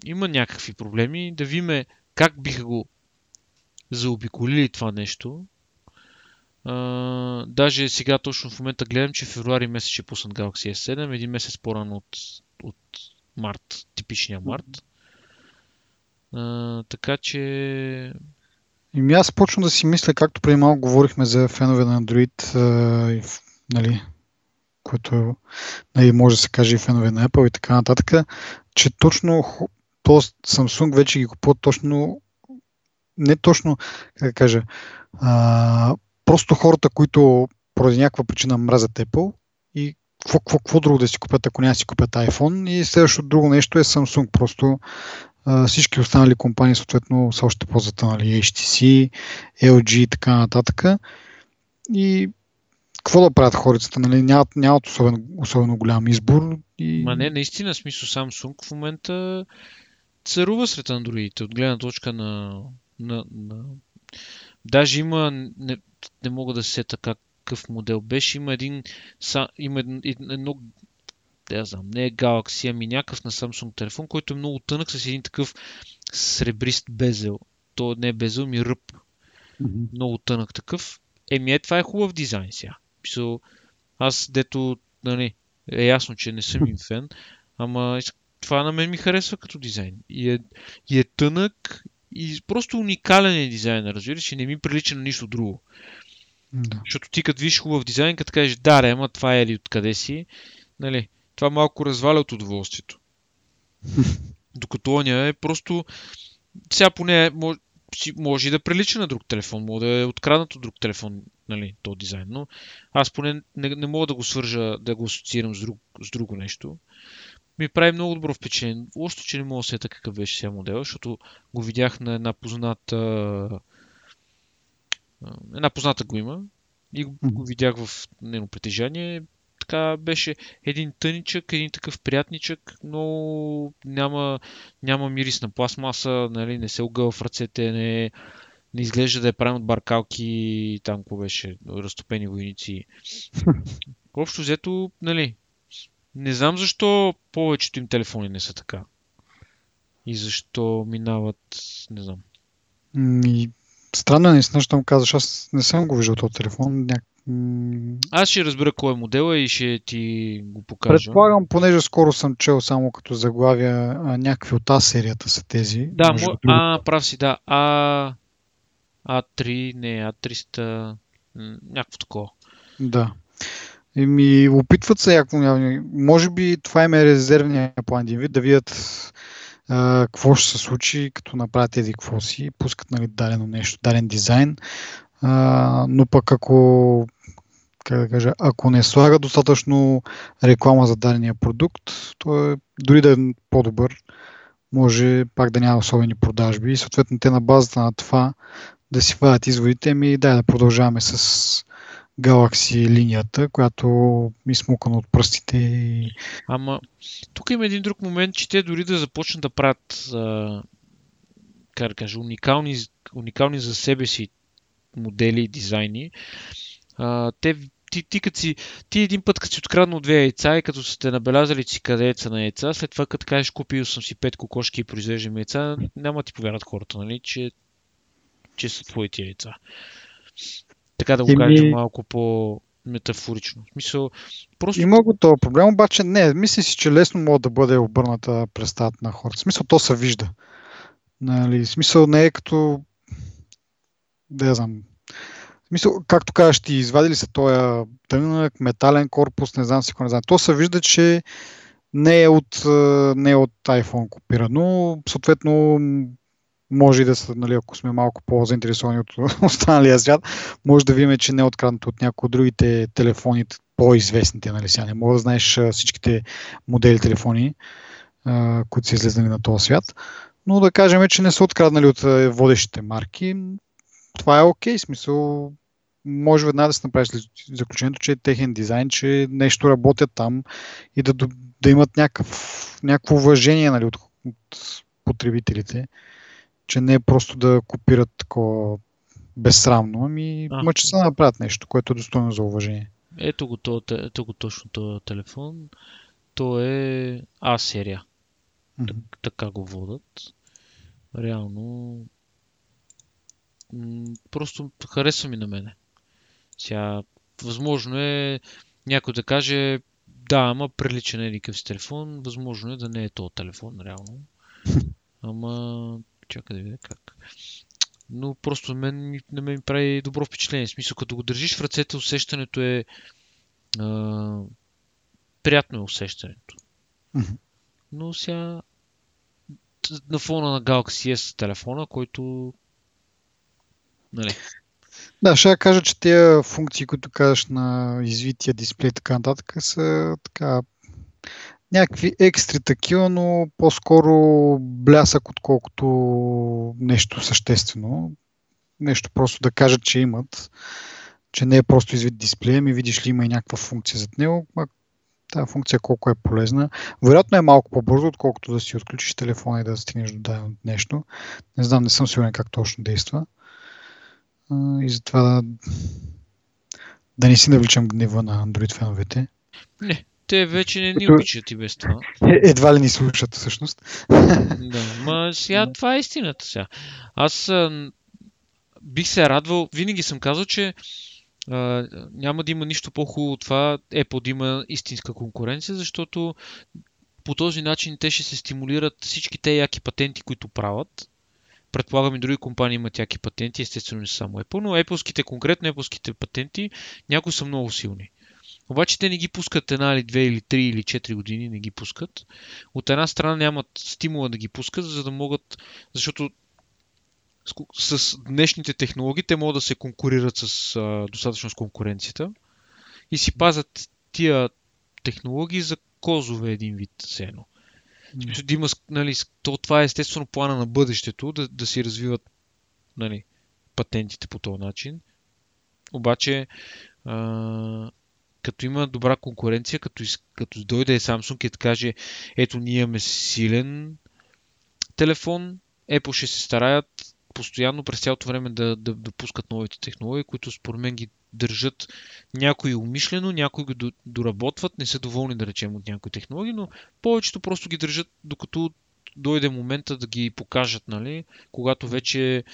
има някакви проблеми. Да видим как биха го заобиколили това нещо. Даже сега точно в момента гледам, че в февруари месец ще пуснат Galaxy S7, един месец по-рано от март, типичния март. Така че... И аз почвам да си мисля, както преди малко говорихме за фенове на Android, нали, което, нали, може да се каже и фенове на Apple и така нататък, че точно Samsung вече ги купува точно, не точно, как да кажа, просто хората, които поради някаква причина мразят Apple и какво друго да си купят, ако няма си купят iPhone, и следващото друго нещо е Samsung. Просто всички останали компании съответно са още ползват, нали, HTC, LG и така нататък. И какво да правят хорицата? Нали? Нямат особено голям избор. И... Ма не, наистина, смисъл Samsung в момента царува сред андроидите от гледна точка на... Даже има, не мога да се сета какъв модел беше, има едно, да знам, не е Galaxy, ами някакъв на Samsung телефон, който е много тънък с един такъв сребрист безел. То не е безел, ми ръб. Mm-hmm. Много тънък такъв. Това е хубав дизайн сега. Аз, дето, нали, е ясно, че не съм им фен, ама това на мен ми харесва като дизайн. И е тънък и просто уникален е дизайн, разбираш, и не ми прилича на нищо друго. Да. Защото ти като виж хубав дизайн, като кажеш да, рема, това е ли откъде си, нали, това малко разваля от удоволствието. Докато оня е просто, сега поне може и да прилича на друг телефон, може да е откраднат от друг телефон, нали, то дизайн, но аз поне не мога да го свържа, да го асоциирам с друго нещо. Ми прави много добро впечатление. Още, че не мога да сета какъв беше сега модела, защото го видях на една позната... Една позната го има и го видях в нейно притежание. Така беше един тъничък, един такъв приятничък, но няма мирис на пластмаса, нали, не се огъва в ръцете, не изглежда да е правим от баркалки, там какво беше, разтопени войници. Общо взето, нали, не знам защо повечето им телефони не са така. И защо минават, не знам. Странно е, нещо му казваш, аз не съм го виждал този телефон. Аз ще разбера кой е модела и ще ти го покажа. Предполагам, понеже скоро съм чел само като заглавия, някакви от А серията са тези. Да, прав си, да. А3, не, А300, някакво такова. Да. Еми, опитват се яко. Може би това им е резервния план, да видят какво ще се случи, като направят еди какво си, пускат, нали, дадено нещо, даден дизайн. Но пък ако не слага достатъчно реклама за дадения продукт, то дори да е по-добър, може пак да няма особени продажби и съответно те на базата на това да си вадят изводите ми. Дай да продължаваме с Galaxy линията, която ми смукана от пръстите. Ама тук има един друг момент, че те дори да започнат да правят уникални за себе си модели и дизайни. Ти един път като си откраднал две яйца и като са те набелязали, че си къде яйца на яйца, след това като кажеш купил съм си 5 кокошки и произвеждам яйца, няма ти повярват хората, нали, че са твоите яйца. Така да го кажа малко по-метафорично. Смисъл, просто... Има го този проблем, обаче не. Мисля си, че лесно може да бъде обърната представата на хората. В смисъл, то се вижда. Нали, в смисъл не е като... Да знам. В смисъл, както кажеш, ти извадили се този тънък, метален корпус, не знам. То се вижда, че не е от iPhone копирано. Съответно, може и да са, нали, ако сме малко по-заинтересовани от останалия свят, може да видим, че не е откраднато от някои от другите телефони, по-известните, нали, сега не мога да знаеш всичките модели телефони, които са излезнали на този свят, но да кажем, че не са откраднали от водещите марки. Това е окей, смисъл, може веднага да се направиш заключението, че е техен дизайн, че нещо работят там и да имат някакво уважение, нали, от потребителите, че не е просто да копират такова безсрамно, ама че се направят нещо, което е достойно за уважение. Ето го точно този телефон, то е А серия, така го водят, реално... Просто харесва ми на мене. Сега, възможно е някой да каже, да, ама прилича на едикъв си телефон, възможно е да не е този телефон, реално. Ама, чакай да видя как. Но просто на мен ми прави добро впечатление. В смисъл, като го държиш в ръцете, усещането е... приятно е усещането. Но сега... На фона на Galaxy S телефона, който... Нали. Да, ще кажа, че тези функции, които кажеш на извития дисплей и така нататък, са така някакви екстри такива, но по-скоро блясък, отколкото нещо съществено. Нещо просто да кажат, че имат, че не е просто извит дисплея, видиш ли има и някаква функция зад него. Тая функция колко е полезна. Вероятно е малко по-бързо, отколкото да си отключиш телефона и да стигнеш до дадено нещо. Не знам, не съм сигурен как точно действа. И затова да не си навличам гнева на Android феновете. Не, те вече не ни обичат и без това. Едва ли ни слушат всъщност. Да, ма сега това е истината сега. Аз бих се радвал, винаги съм казал, че няма да има нищо по-хубаво от това Apple да има истинска конкуренция, защото по този начин те ще се стимулират всички те яки патенти, които правят. Предполагам и други компании имат яки патенти, естествено не само Apple, но Apple-ските, конкретно Apple-ските патенти, някои са много силни. Обаче те не ги пускат една или две или три или четири години, не ги пускат. От една страна нямат стимула да ги пускат, за да могат, защото с днешните технологии те могат да се конкурират с достатъчно с конкуренцията и си пазят тия технологии за козове един вид цено. Нали, това е естествено плана на бъдещето, да си развиват, нали, патентите по този начин. Обаче като има добра конкуренция, като дойде и Samsung и да каже, ето ние имаме силен телефон, Apple ще се стараят постоянно през цялото време да пускат новите технологии, които според мен ги държат някои умишлено, някои го доработват, не са доволни да речем от някои технологии, но повечето просто ги държат, докато дойде момента да ги покажат, нали, когато вече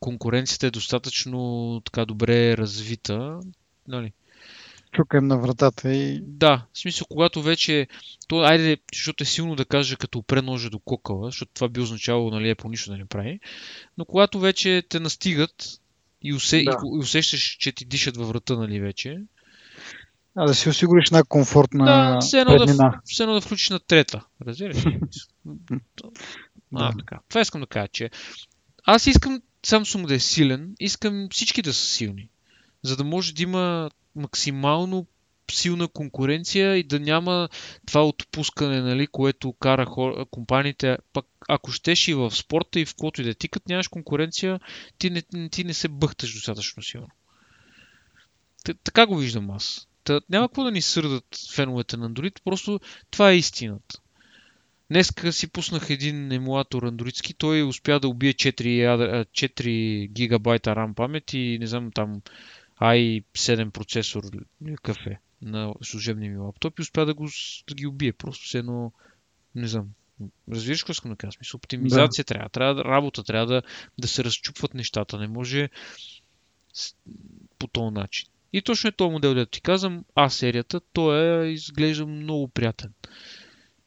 конкуренцията е достатъчно така добре развита, нали. Чукаем на вратата и... Да, в смисъл, когато вече... То, айде, защото е силно да кажа, като опре ножа до кокала, защото това би означавало, нали, Apple нищо да не прави, но когато вече те настигат и, и усещаш, че ти дишат във врата, нали, вече... Да си осигуриш една комфортна преднина. Да, все едно да включиш на трета. Разбираш ли? Така. Това искам да кажа, че... Аз искам Samsung да е силен, искам всички да са силни, за да може да има максимално силна конкуренция и да няма това отпускане, нали, което кара компаниите, пък ако щеш и в спорта и в който и да ти, като нямаш конкуренция, ти не се бъхташ достатъчно силно. Така го виждам аз. Няма какво да ни сърдат феновете на Android, просто това е истината. Днеска си пуснах един емулатор андроидски, той успя да убие 4 гигабайта RAM памет и не знам там i7 процесор кафе на служебния ми лаптоп и успя да ги убие. Просто все едно, не знам, разбираш какво искам да кажа? Оптимизация трябва, работа трябва да се разчупват нещата, не може по този начин. И точно е този модел, да ти казвам, серията, той изглежда много приятен.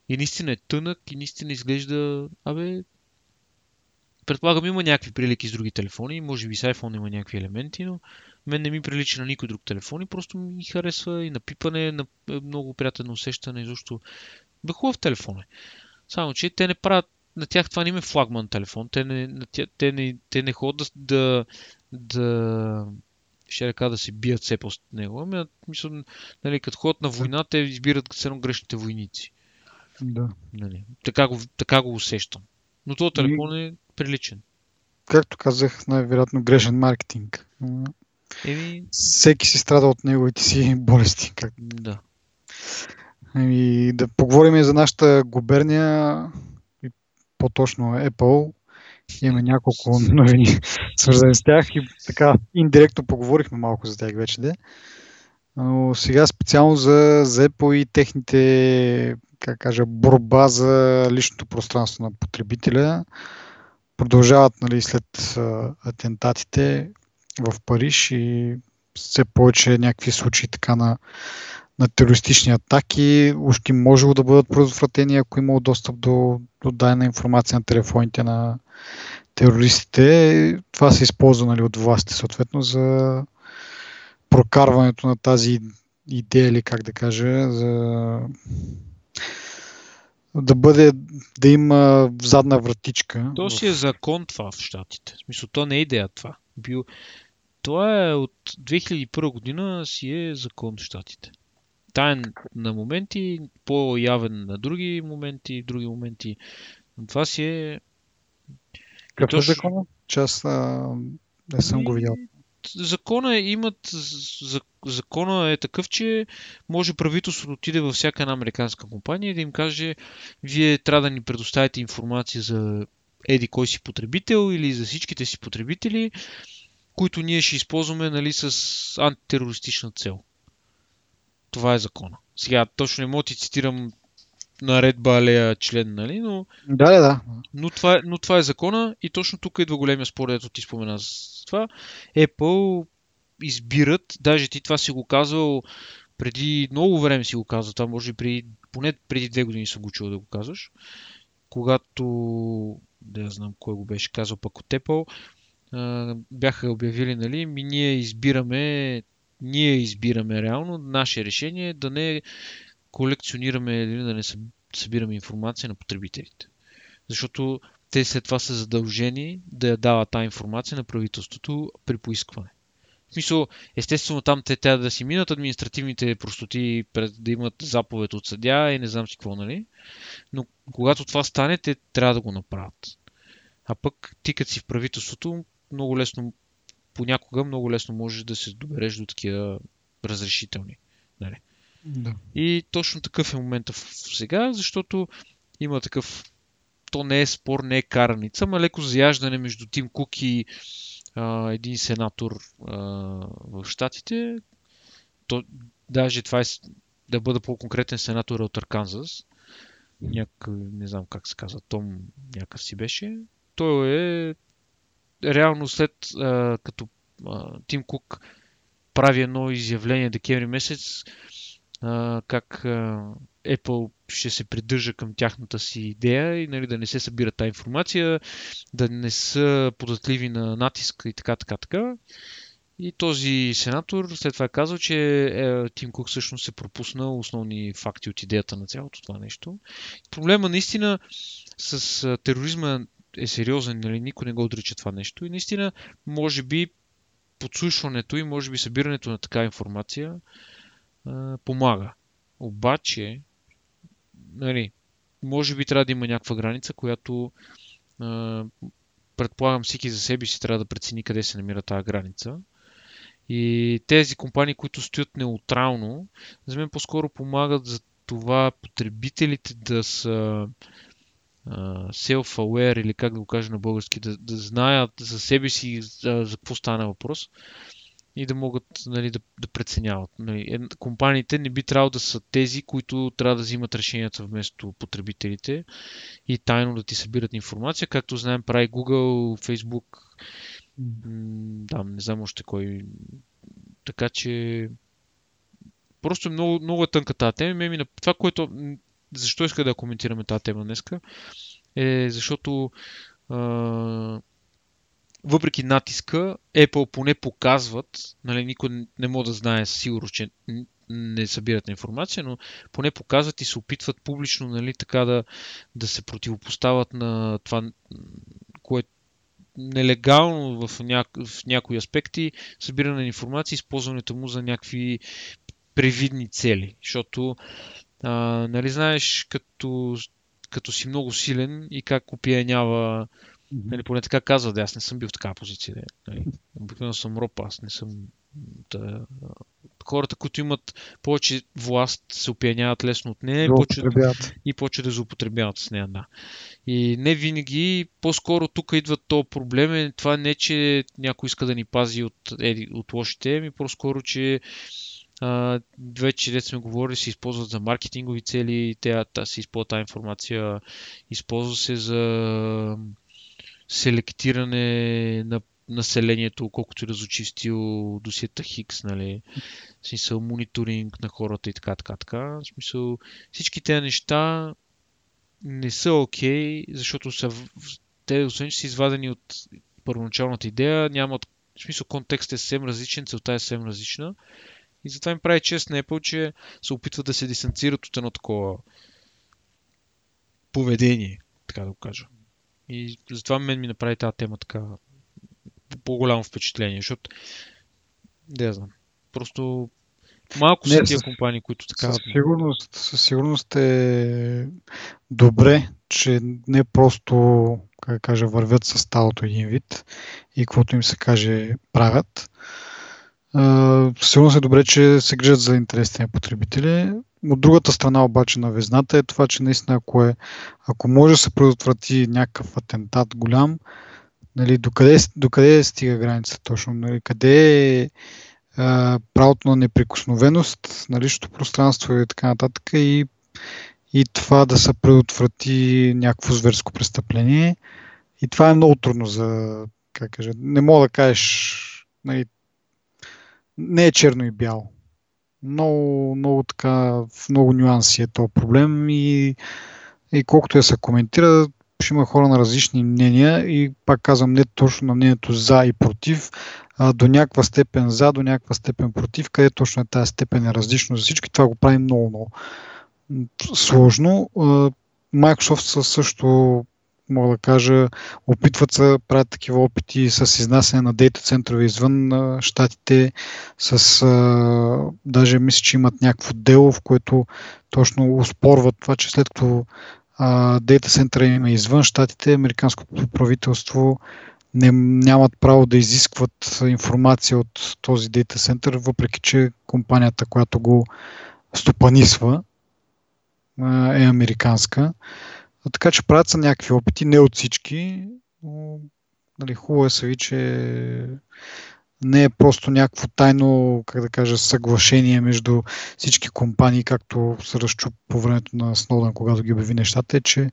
И наистина е тънък и наистина изглежда, предполагам има някакви прилики с други телефони, може би с iPhone има някакви елементи, но мен не ми прилича на никой друг телефон и просто ми харесва и напипане, на много приятно усещане, защото бе хубав телефон е. Само че те не правят, на тях това не им е флагман телефон, те не ходят да се бият все по него, мисля, нали, като ходят на война, те избират все едно грешните войници. Да. Нали, така го усещам. Но този телефон е приличен. Както казах, най-вероятно грешен маркетинг. Всеки си страда от неговите си болести. Да. И да поговорим и за нашата губерния, и по-точно Apple. Имаме няколко новини свързани с тях и така индиректно поговорихме малко за тях вече. Но сега специално за Apple и техните, как кажа, борба за личното пространство на потребителя. Продължават, нали, след атентатите в Париж и все повече някакви случаи така на терористични атаки. Ушки можело да бъдат предотвратени, ако имало достъп до дадена информация на телефоните на терористите. Това се използва, нали, от властите съответно за прокарването на тази идея, или как да кажа, за... да има задна вратичка. То си е закон това в щатите. В смисъл, то не е идея това. Това е от 2001 година си е закон в щатите. Таен на моменти, по-явен на други моменти. Това си е... Какъв е законът? Че аз не съм го видял. Закона е такъв, че може правителството да отиде във всяка една американска компания и да им каже, вие трябва да ни предоставите информация за еди кой си потребител или за всичките си потребители, които ние ще използваме, нали, с антитерористична цел. Това е закона. Сега точно не мога да ти цитирам наредба алея член, нали, но... Да. Но това е закона и точно тук идва големия спор, дето ти спомена за това. Apple избират, даже ти това си го казвал преди много време, това може би преди поне преди 2 години съм го чувал да го казваш, когато, да знам кой го беше казал пък от Apple, бяха обявили, нали, ние избираме реално, наше решение е да не колекционираме или да не събираме информация на потребителите. Защото те след това са задължени да я дават тази информация на правителството при поискване. В смисъл, естествено там те трябва да си минат административните простоти, да имат заповед от съдия и не знам си какво, нали? Но когато това стане, те трябва да го направят. А пък ти като си в правителството, много лесно, понякога много лесно можеш да се добереш до такива разрешителни. Нали? Да. И точно такъв е момента сега, защото има такъв, то не е спор, не е караница, ма леко заяждане между Тим Кук и един сенатор в щатите. То, даже това е, да бъда по-конкретен, сенатор от Арканзас. Някакъв, не знам как се казва, Том някакъв си беше. Той е реално след като Тим Кук прави едно изявление декември месец, как Apple ще се придържа към тяхната си идея и, нали, да не се събира тази информация, да не са податливи на натиск и така. И този сенатор след това е казал, че Тим Кук всъщност е пропуснал основни факти от идеята на цялото това нещо. Проблема наистина с тероризма е сериозен, нали? Никой не го отрича това нещо и наистина може би подслушването и може би събирането на такава информация помага. Обаче, нали, може би трябва да има някаква граница, която предполагам всеки за себе си трябва да прецени къде се намира тази граница. И тези компании, които стоят неутрално, за мен по-скоро помагат за това потребителите да са self-aware, или как да го кажа на български, да знаят за себе си за какво стана въпрос и да могат, нали, да преценяват. Нали, компаниите не би трябвало да са тези, които трябва да взимат решенията вместо потребителите и тайно да ти събират информация. Както знаем, прави Google, Facebook, да, не знам още кой. Така че просто много, много е тънка тази тема. Това, което... Защо иска да коментираме тази тема днеска? Е, защото въпреки натиска, Apple поне показват, нали, никой не може да знае сигурно, че не събират информация, но поне показват и се опитват публично, нали, така да се противопоставят на това, което нелегално в някои аспекти, събиране на информация и използването му за някакви привидни цели. Защото, нали, знаеш, като си много силен и как опиянява, нали, поне така казва, да, аз не съм бил в такава позиция. Нали. Обикновено съм роб, аз не съм... Да. Хората, които имат повече власт, се опияняват лесно от нея и почват да злоупотребяват с нея. Да. И не винаги, по-скоро тук идва то проблем. Това не, че някой иска да ни пази от лошите, ами по-скоро, че вече, дето сме говорили, се използват за маркетингови цели, се използва тази информация, използва се за селектиране на населението, колкото и да звучи стил досиета Хикс, нали, в смисъл мониторинг на хората и така. В смисъл, всички тези неща не са окей, защото те, освен че са извадени от първоначалната идея, нямат, в смисъл, контекстът е съвсем различен, целта е съвсем различна. И затова им прави чест на Apple, че се опитват да се дистанцират от едно такова поведение, така да го кажа. И затова мен ми направи тази тема така по-голямо впечатление, защото не знам, просто малко са тия компании, които така... Със сигурност е добре, че не просто, как кажа, вървят със стадото един вид и каквото им се каже правят. Сигурно е добре, че се грижат за интересите на потребители. От другата страна обаче на везната е това, че наистина ако може да се предотврати някакъв атентат голям, нали, докъде стига граница точно? Нали, къде е правото на неприкосновеност на личното пространство и така нататък и това да се предотврати някакво зверско престъпление. И това е много трудно за... Как кажа, не мога да кажеш... Нали, не е черно и бяло. много така, в много нюанси е този проблем и колкото я се коментира, ще има хора на различни мнения и пак казвам не точно на мнението за и против, а до някаква степен за, до някаква степен против, къде точно е тази степен е различно за всички. Това го прави много сложно. Microsoft също, мога да кажа, опитват се, правят такива опити с изнасяне на дейта центрове извън щатите, даже мисля, че имат някакво дело, в което точно успорват това, че след като дейта центъра им е извън щатите, американското правителство нямат право да изискват информация от този дейта център, въпреки че компанията, която го стопанисва, е американска. Така че правят са някакви опити, не от всички, но нали, хубаво е съви, че не е просто някакво тайно, как да кажа, съглашение между всички компании, както се разчу по времето на Snowden, когато ги обяви нещата, е, че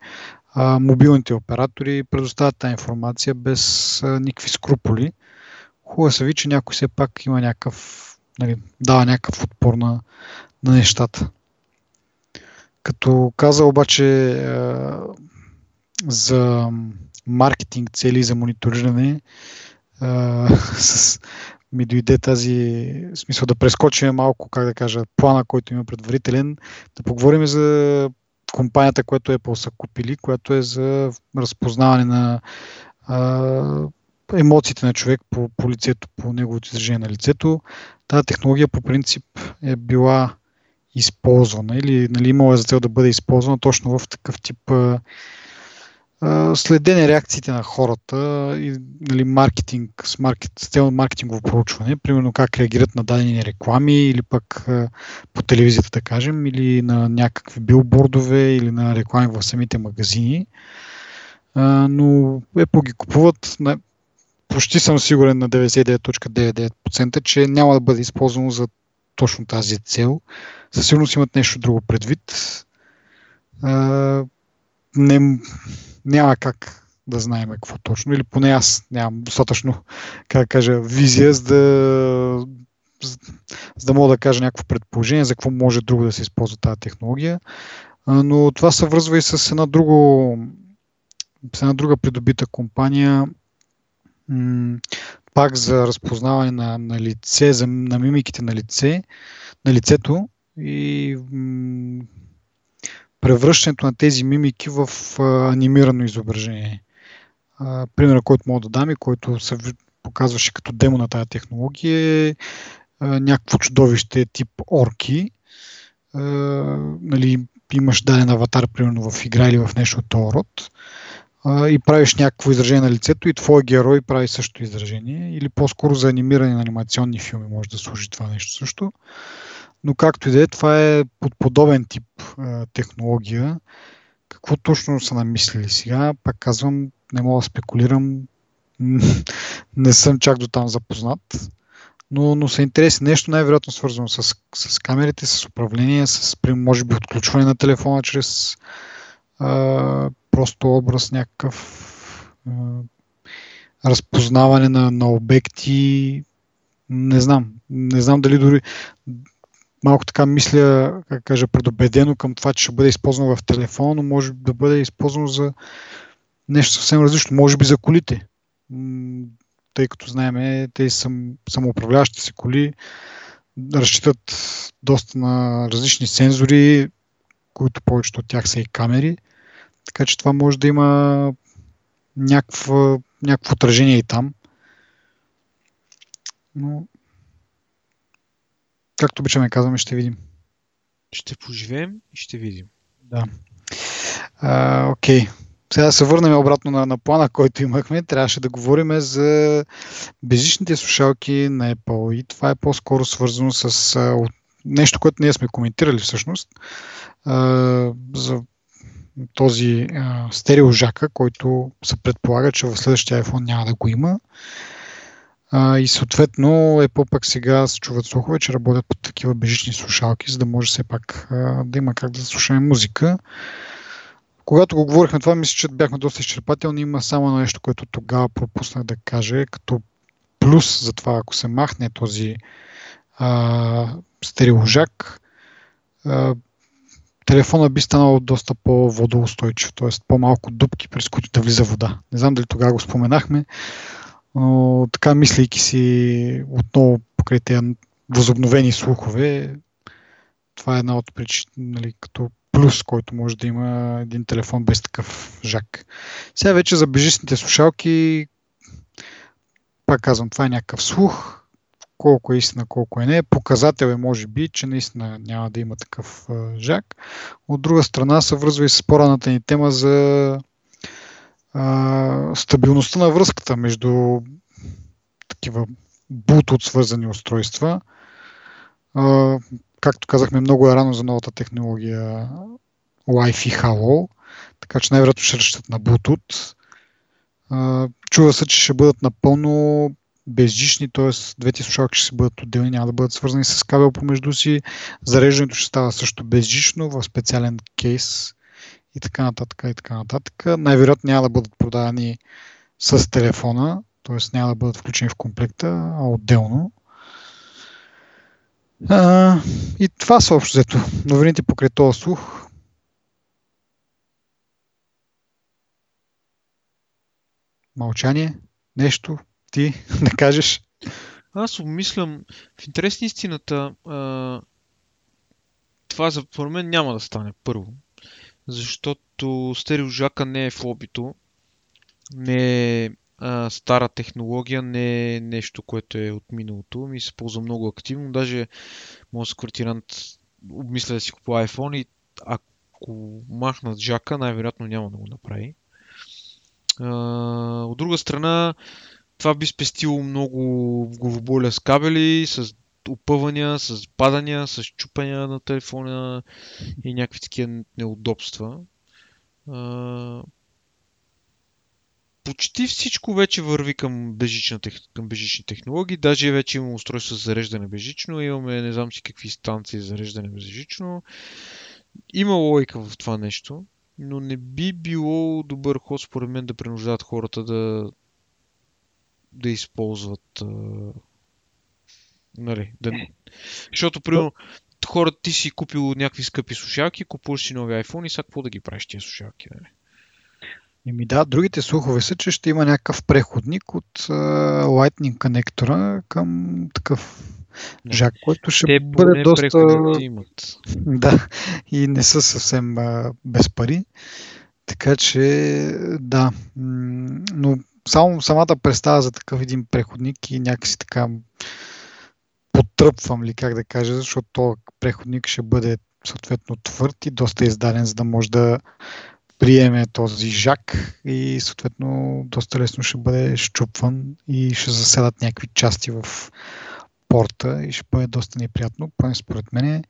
мобилните оператори предоставят тази информация без никакви скруполи. Хубаво е съви, че някой все пак има някакъв, нали, дава някакъв отпор на нещата. Като каза обаче за маркетинг цели, за мониториране, ми дойде смисъл да прескочим малко, как да кажа, плана, който има предварителен, да поговорим за компанията, която Apple са купили, която е за разпознаване на емоциите на човек по лицето, по неговото изражение на лицето. Тая технология по принцип е била използвана или нали, имало е за цел да бъде използвана точно в такъв тип следене реакциите на хората и нали, маркетинг, с цел маркетингово проучване, примерно как реагират на дадени реклами или пък по телевизията, да кажем, или на някакви билбордове или на реклами в самите магазини. Но Apple ги купуват, почти съм сигурен на 99.99%, че няма да бъде използвано за точно тази цел. Със сигурност имат нещо друго предвид. Няма как да знаем какво точно, или поне аз нямам достатъчно, как да кажа, визия, за да мога да кажа някакво предположение за какво може друго да се използва тази технология. Но това се връзва и с една друга придобита компания, пак за разпознаване на лице, на мимиките на лицето и превръщането на тези мимики в анимирано изображение. Примерът, който мога да дам и който се показваше като демо на тази технология, е някакво чудовище тип орки. Нали, имаш даден аватар, примерно в игра или в нещо от този род, и правиш някакво изражение на лицето и твой герой прави също изражение, или по-скоро за анимиране на анимационни филми може да служи това нещо също. Но както и да е, това е подобен тип технология. Какво точно са намислили сега, пак казвам, не мога да спекулирам, не съм чак до там запознат, но са интересни. Нещо най-вероятно свързано с камерите, с управление, с може би отключване на телефона чрез просто образ, някакъв разпознаване на обекти. Не знам дали дори малко така мисля, как кажа, предубедено към това, че ще бъде използвано в телефона, но може да бъде използвано за нещо съвсем различно, може би за колите. Тъй като знаем, те самоуправляващи се коли разчитат доста на различни сензори, които повечето от тях са и камери. Така че това може да има някакво отражение и там. Но, както обичаме казваме, ще видим. Ще поживеем и ще видим. Да. Окей. Сега да се върнем обратно на плана, който имахме. Трябваше да говорим за безжичните слушалки на Apple. И това е по-скоро свързано с нещо, което ние сме коментирали всъщност. За този стереожака, който се предполага, че в следващия iPhone няма да го има. И съответно Apple пък сега се чуват слухове, че работят под такива безжични слушалки, за да може все пак да има как да слушаме музика. Когато го говорихме това, мисля, че бяхме доста изчерпателни. Има само нещо, което тогава пропуснах да кажа, като плюс за това, ако се махне този стериложак, телефона би станал доста по-водоустойчив, т.е. по-малко дупки, през които да влиза вода. Не знам дали тогава го споменахме, но така, мислейки си отново покрай тези възобновени слухове, това е една от причин, нали, като плюс, който може да има един телефон без такъв жак. Сега вече за бежистните слушалки, пак казвам, това е някакъв слух, колко е истина, колко е не. Показател е, може би, че наистина няма да има такъв жак. От друга страна се връзва и с по-раната ни тема за стабилността на връзката между такива Bluetooth свързани устройства. Както казахме, много е рано за новата технология Wi-Fi HaLow, така че най-вероятно ще разчитат на Bluetooth. Чува се, че ще бъдат напълно безжични, т.е. двете слушалки ще бъдат отделни, няма да бъдат свързани с кабел помежду си. Зареждането ще става също безжично в специален кейс и така нататък. Най-вероятно няма да бъдат продавани с телефона, т.е. няма да бъдат включени в комплекта, а отделно. И това са общо взето новините покрай този слух. Мълчание? Нещо? Ти да кажеш? Аз обмислям, в интерес на истината, това за мен няма да стане първо, защото стереожака не е в лобито, не е стара технология, не е нещо, което е от миналото, ми се ползва много активно, даже моят квартирант обмисля да си купува iPhone и ако махнат жака, най-вероятно няма да го направи. От друга страна, това би спестило много главоболия с кабели, с опъвания, с падания, с чупания на телефона и някакви такива неудобства. Почти всичко вече върви към бежични технологии, даже вече имаме устройство за зареждане бежично, имаме не знам си какви станции за зареждане бежично. Има логика в това нещо, но не би било добър ход според мен да принуждават хората да използват, нали, да... Защото, примерно, хората, ти си купил някакви скъпи слушалки, купуваш си нови iPhone и сега какво да ги правиш тия слушалки, нали? Еми да, другите слухове са, че ще има някакъв преходник от Lightning конектора към такъв жак, който ще те бъде доста... имат. Да, и не са съвсем без пари, така че да, но само самата представа за такъв един преходник и някакси така потръпвам ли, как да кажа, защото този преходник ще бъде съответно твърд и доста издаден, за да може да приеме този жак и съответно доста лесно ще бъде щупван и ще заседат някакви части в порта и ще бъде доста неприятно, поне според мен.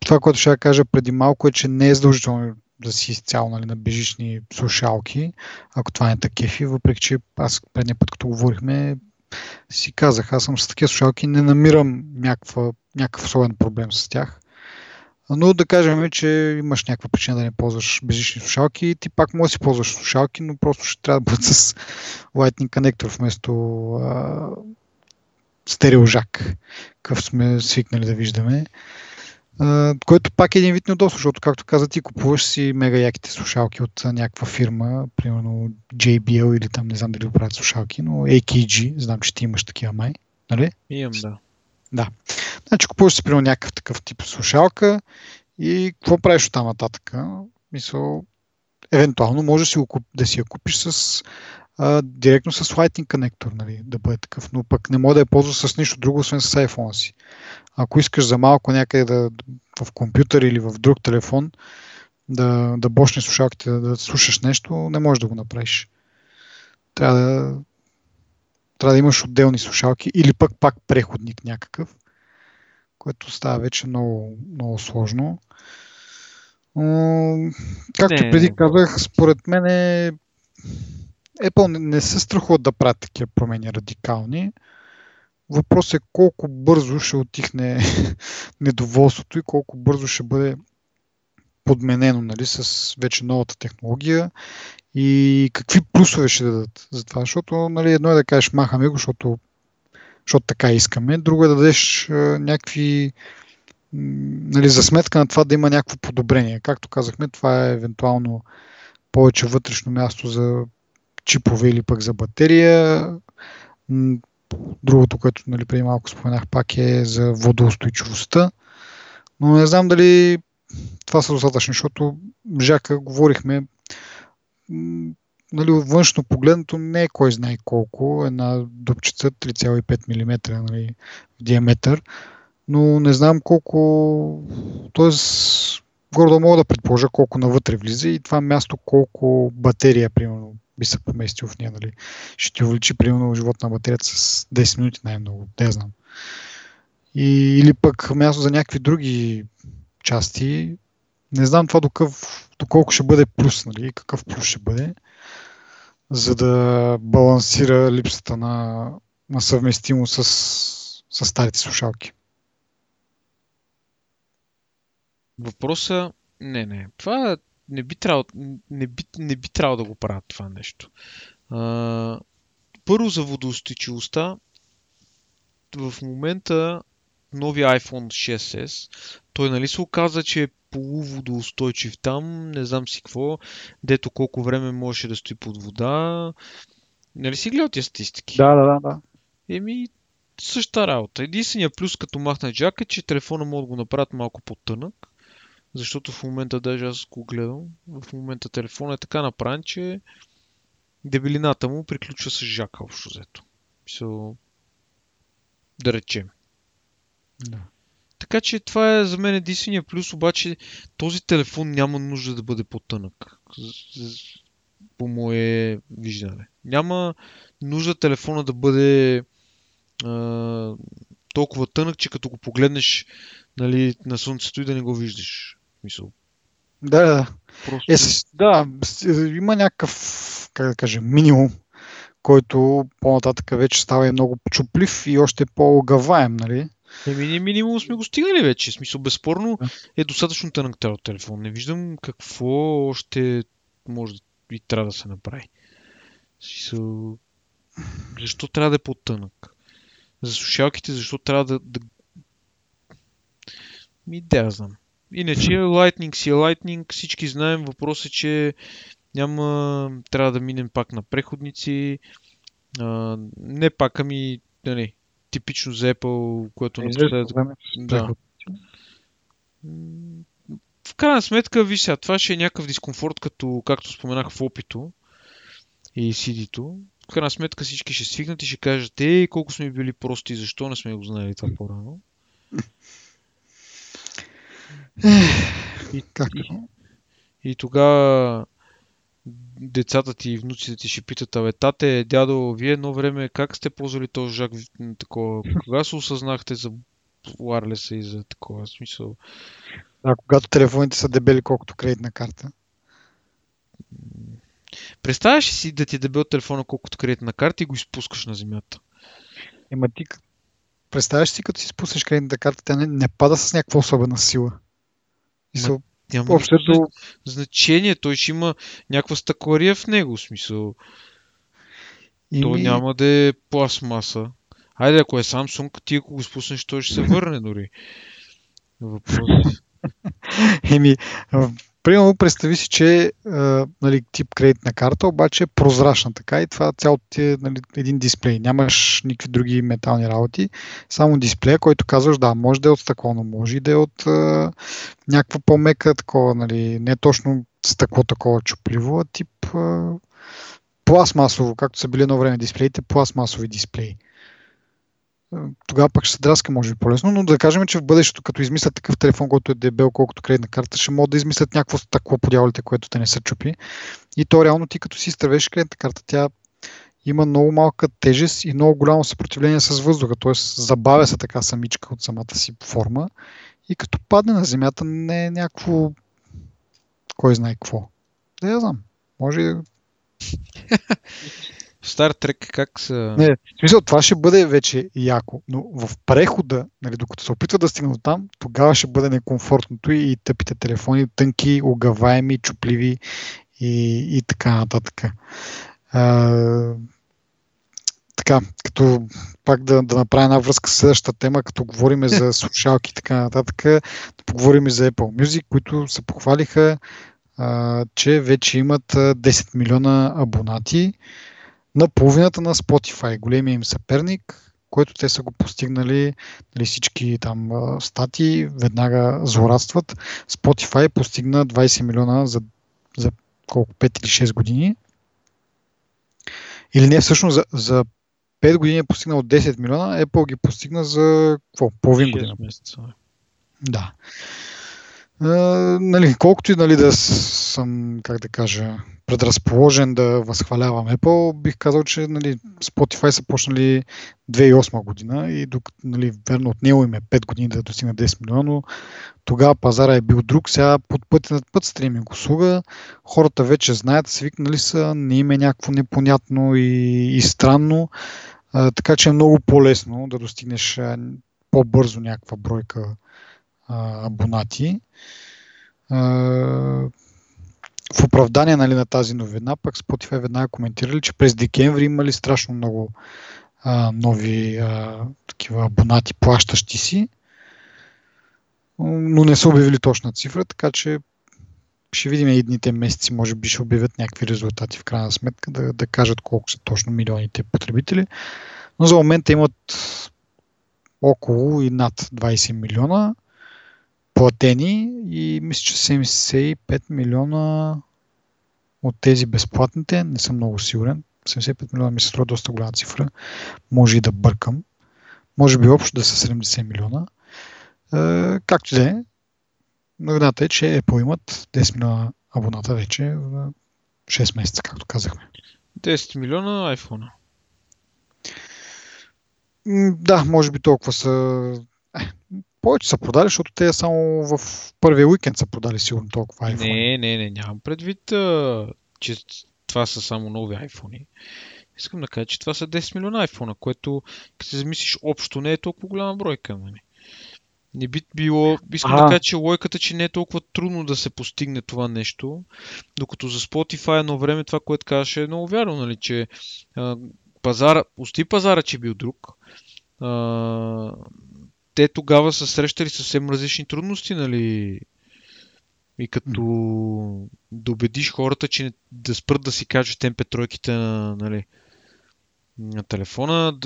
Това, което ще кажа преди малко е, че не е задължително да си изцяло, нали, на бежични слушалки, ако това не е такефи, въпреки че аз предния път, като говорихме, си казах, аз съм с такива слушалки, не намирам някакъв особен проблем с тях. Но да кажем, че имаш някаква причина да не ползваш бежични слушалки и ти пак може да си ползваш слушалки, но просто ще трябва да бъдат с Lightning конектор вместо стереожак, какъв сме свикнали да виждаме. Което пак е един вид неудобство, защото, както каза, ти купуваш си мега яките слушалки от някаква фирма, примерно JBL или там не знам дали правят слушалки, но AKG, знам, че ти имаш такива май, нали? Имам, да. Да. Значи купуваш си примерно някакъв такъв тип слушалка и какво правиш от там нататък? Мисъл, евентуално можеш да си я купиш с директно с Lightning конектор, нали, да бъде такъв, но пък не може да я ползваш с нищо друго, освен с iPhone си. Ако искаш за малко някъде в компютър или в друг телефон да бошне слушалките, да слушаш нещо, не можеш да го направиш. Трябва да имаш отделни слушалки или пак преходник някакъв, което става вече много, много сложно. Както преди казах, според мен Apple не се страхуват да правят такива промени радикални. Въпросът е колко бързо ще отихне недоволството и колко бързо ще бъде подменено, нали, с вече новата технология и какви плюсове ще дадат за това. Защото, нали, едно е да кажеш махаме го, защото защото така искаме. Друго е да дадеш някакви, нали, за сметка на това да има някакво подобрение. Както казахме, това е евентуално повече вътрешно място за чипове или пък за батерия. Другото, което, нали, преди малко споменах, пак е за водоустойчивостта. Но не знам дали това са достатъчно, защото Жака говорихме, нали, външно погледнато не е кой знае колко, една дупчица 3,5 мм, нали, в диаметър, но не знам колко, т.е. гордо мога да предположа колко навътре влиза и това място колко батерия, примерно, би се поместил в нея, нали. Ще ти увеличи, примерно, живот на батерията с 10 минути най-много, не знам. И, или пък място за някакви други части. Не знам това доколко ще бъде плюс, нали, какъв плюс ще бъде, за да балансира липсата на съвместимост с старите слушалки. Въпроса... Не. Това не би трябвало да го правят това нещо. Първо за водоустойчивостта. В момента новия iPhone 6s, той, нали, се оказа, че е полуводоустойчив там, не знам си какво, дето колко време можеше да стои под вода. Нали си гледал тези статистики? Да. Еми, същата работа. Единственият плюс, като махна джак, е, че телефона могат да го направят малко по-тънък, защото в момента, даже аз го гледам, в момента телефона е така направен, че дебелината му приключва с жака общо взето. Да речем. Да. Така че това е за мен единствения плюс, обаче този телефон няма нужда да бъде по-тънък. По мое виждане. Няма нужда телефона да бъде толкова тънък, че като го погледнеш, нали, на слънцето и да не го виждаш. Мисъл. Да. Просто... Да, има някакъв, как да кажа, минимум, който по-нататък вече става и много чуплив и още по-огаваем, нали? Минимум сме го стигнали вече. В смисъл, безспорно е достатъчно тънък този телефон. Не виждам какво още може и трябва да се направи. Защо трябва да е по-тънък? За слушалките, защо трябва да... да знам. Иначе Lightning си е Lightning, всички знаем. Въпросът е, че няма, трябва да минем пак на преходници. Не пак, ами, нали, типично за Apple, което напоследък... Да. В крайна сметка, виж сега, това ще е някакъв дискомфорт, както споменах в опито и CD-то. В крайна сметка всички ще свикнат и ще кажат, колко сме били прости, защо не сме го знаели това по-рано. И тогава... Децата ти и внуците ти ще питат, тате, дядо, вие едно време как сте ползвали този жак, такова, кога се осъзнахте за wireless и за такова смисъл? А когато телефоните са дебели колкото кредитна карта? Представяш ли си да ти е дебел телефона колкото кредитна карта и го изпускаш на земята? Ти представяш си, като си спуснеш кредитната карта, тя не пада с някаква особена сила. Няма общото значение, той ще има някаква стъклария в него, в смисъл. То няма да е пластмаса. Айде, ако е Samsung, ти ако го спуснеш, той ще се върне дори. Въпрос. Примерно, представи си, че тип кредитна карта, обаче е прозрачна така и това цялото е, нали, един дисплей. Нямаш никакви други метални работи, само дисплея, който казваш, да, може да е от стъкло, може и да е от някаква по-мека такова, нали, не точно стъкло такова чупливо, а тип пластмасово, както са били едно време дисплеите, пластмасови дисплеи. Тогава пък ще се драска, може би по-лесно, но да кажем, че в бъдещето, като измислят такъв телефон, който е дебел, колкото кредитна карта, ще могат да измислят някакво стъкло по дяволите, което те не се чупи. И то реално ти като си изтървеш кредитна карта, тя има много малка тежест и много голямо съпротивление с въздуха, т.е. забавя се така самичка от самата си форма и като падне на земята не е някакво... Кой знае какво. Да, я знам. Може... В Star Trek как са... Не, в смисъл, това ще бъде вече яко, но в прехода, нали, докато се опитва да стигна там, тогава ще бъде некомфортното и тъпите телефони, тънки, огаваеми, чупливи и така нататък. Така, като пак да направя една връзка с следващата тема, като говорим за слушалки и така нататък, да поговорим и за Apple Music, които се похвалиха, че вече имат 10 милиона абонати на половината на Spotify, големия им съперник, който те са го постигнали, нали, всички там статии веднага злорадстват. Spotify постигна 20 милиона за колко 5 или 6 години. Или не, всъщност за 5 години е постигнал 10 милиона, Apple ги постигна за половин година. Да. Нали, колкото и нали, да съм, как да кажа, предразположен да възхвалявам Apple, бих казал, че нали, Spotify са почнали 2008 година и нали, верно от него им е 5 години да достигна 10 милиона, но тогава пазара е бил друг, сега под път и над път стриминг услуга, хората вече знаят, свикнали са, не им е някакво непонятно и странно, така че е много по-лесно да достигнеш по-бързо някаква бройка абонати. В оправдание нали, на тази новина, пък Spotify веднага коментирали, че през декември имали страшно много нови такива абонати, плащащи си, но не са обявили точна цифра, така че ще видим едните месеци, може би ще обявят някакви резултати в крайна сметка, да кажат колко са точно милионите потребители, но за момента имат около и над 20 милиона платени и мисля, че 75 милиона от тези безплатните, не съм много сигурен, 75 милиона ми се струва доста голяма цифра, може и да бъркам, може би общо да са 70 милиона. Както и да е, новината е, че Apple имат 10 милиона абоната вече в 6 месеца, както казахме. 10 милиона iPhone-а. Да, може би толкова са... Повече са продали, защото те само в първия уикенд са продали сигурно толкова iPhone. Не, нямам предвид, че това са само нови iPhone. Искам да кажа, че това са 10 милиона iPhone, което, като се замислиш, общо не е толкова голяма бройка. Не би било... Искам да кажа, че логиката, че не е толкова трудно да се постигне това нещо, докато за Spotify едно време това, което казаше, е много вярно, нали, че пазара, че бил друг. Те тогава са срещали съвсем различни трудности, нали? И като добедиш хората, че да спрат да си качват MP3-ките нали, на телефона,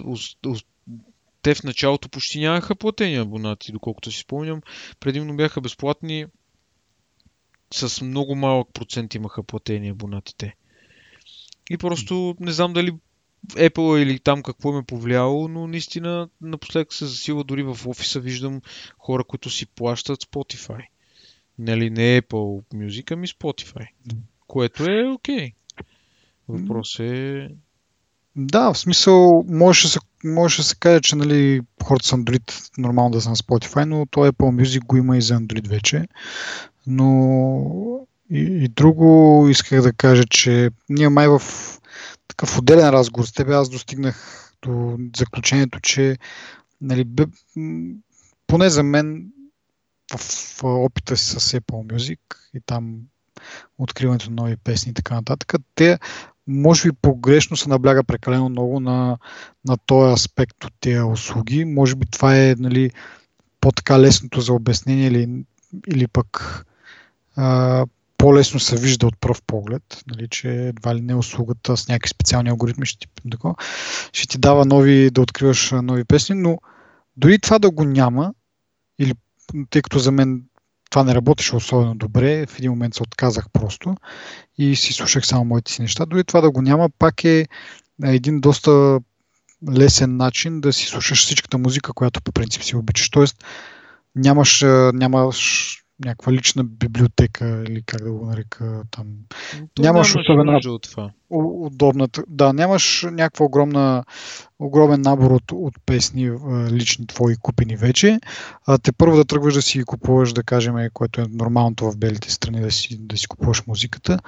те в началото почти нямаха платени абонати, доколкото си спомням. Предимно бяха безплатни, с много малък процент имаха платени абонатите. И просто не знам дали Apple или там какво им е повлияло, но наистина напоследък се засилва, дори в офиса виждам хора, които си плащат Spotify. Нали не Apple Music, ами Spotify. Което е окей. Въпрос е... Да, в смисъл, може да се каже, че нали, хората с Android нормално да са на Spotify, но то Apple Music го има и за Android вече. Но и друго исках да кажа, че ние май в такъв отделен разговор с тебе, аз достигнах до заключението, че нали, поне за мен в опита си с Apple Music и там откриването на нови песни и така нататък, те може би погрешно се набляга прекалено много на този аспект от тези услуги. Може би това е нали, по-така лесното за обяснение или пък по-лесно се вижда от пръв поглед, нали, че едва ли не услугата с някакви специални алгоритми ще ти дава нови, да откриваш нови песни, но дори това да го няма, или тъй като за мен това не работеше особено добре, в един момент се отказах просто и си слушах само моите си неща, дори това да го няма, пак е един доста лесен начин да си слушаш всичката музика, която по принцип си обичаш, т.е. нямаш някаква лична библиотека или как да го нарека там. Нямаш особена удобната. Да, нямаш някаква огромен набор от песни лични твои купени вече. Те първо да тръгваш да си ги купуваш, да кажем, което е нормалното в белите страни, да си купуваш музиката.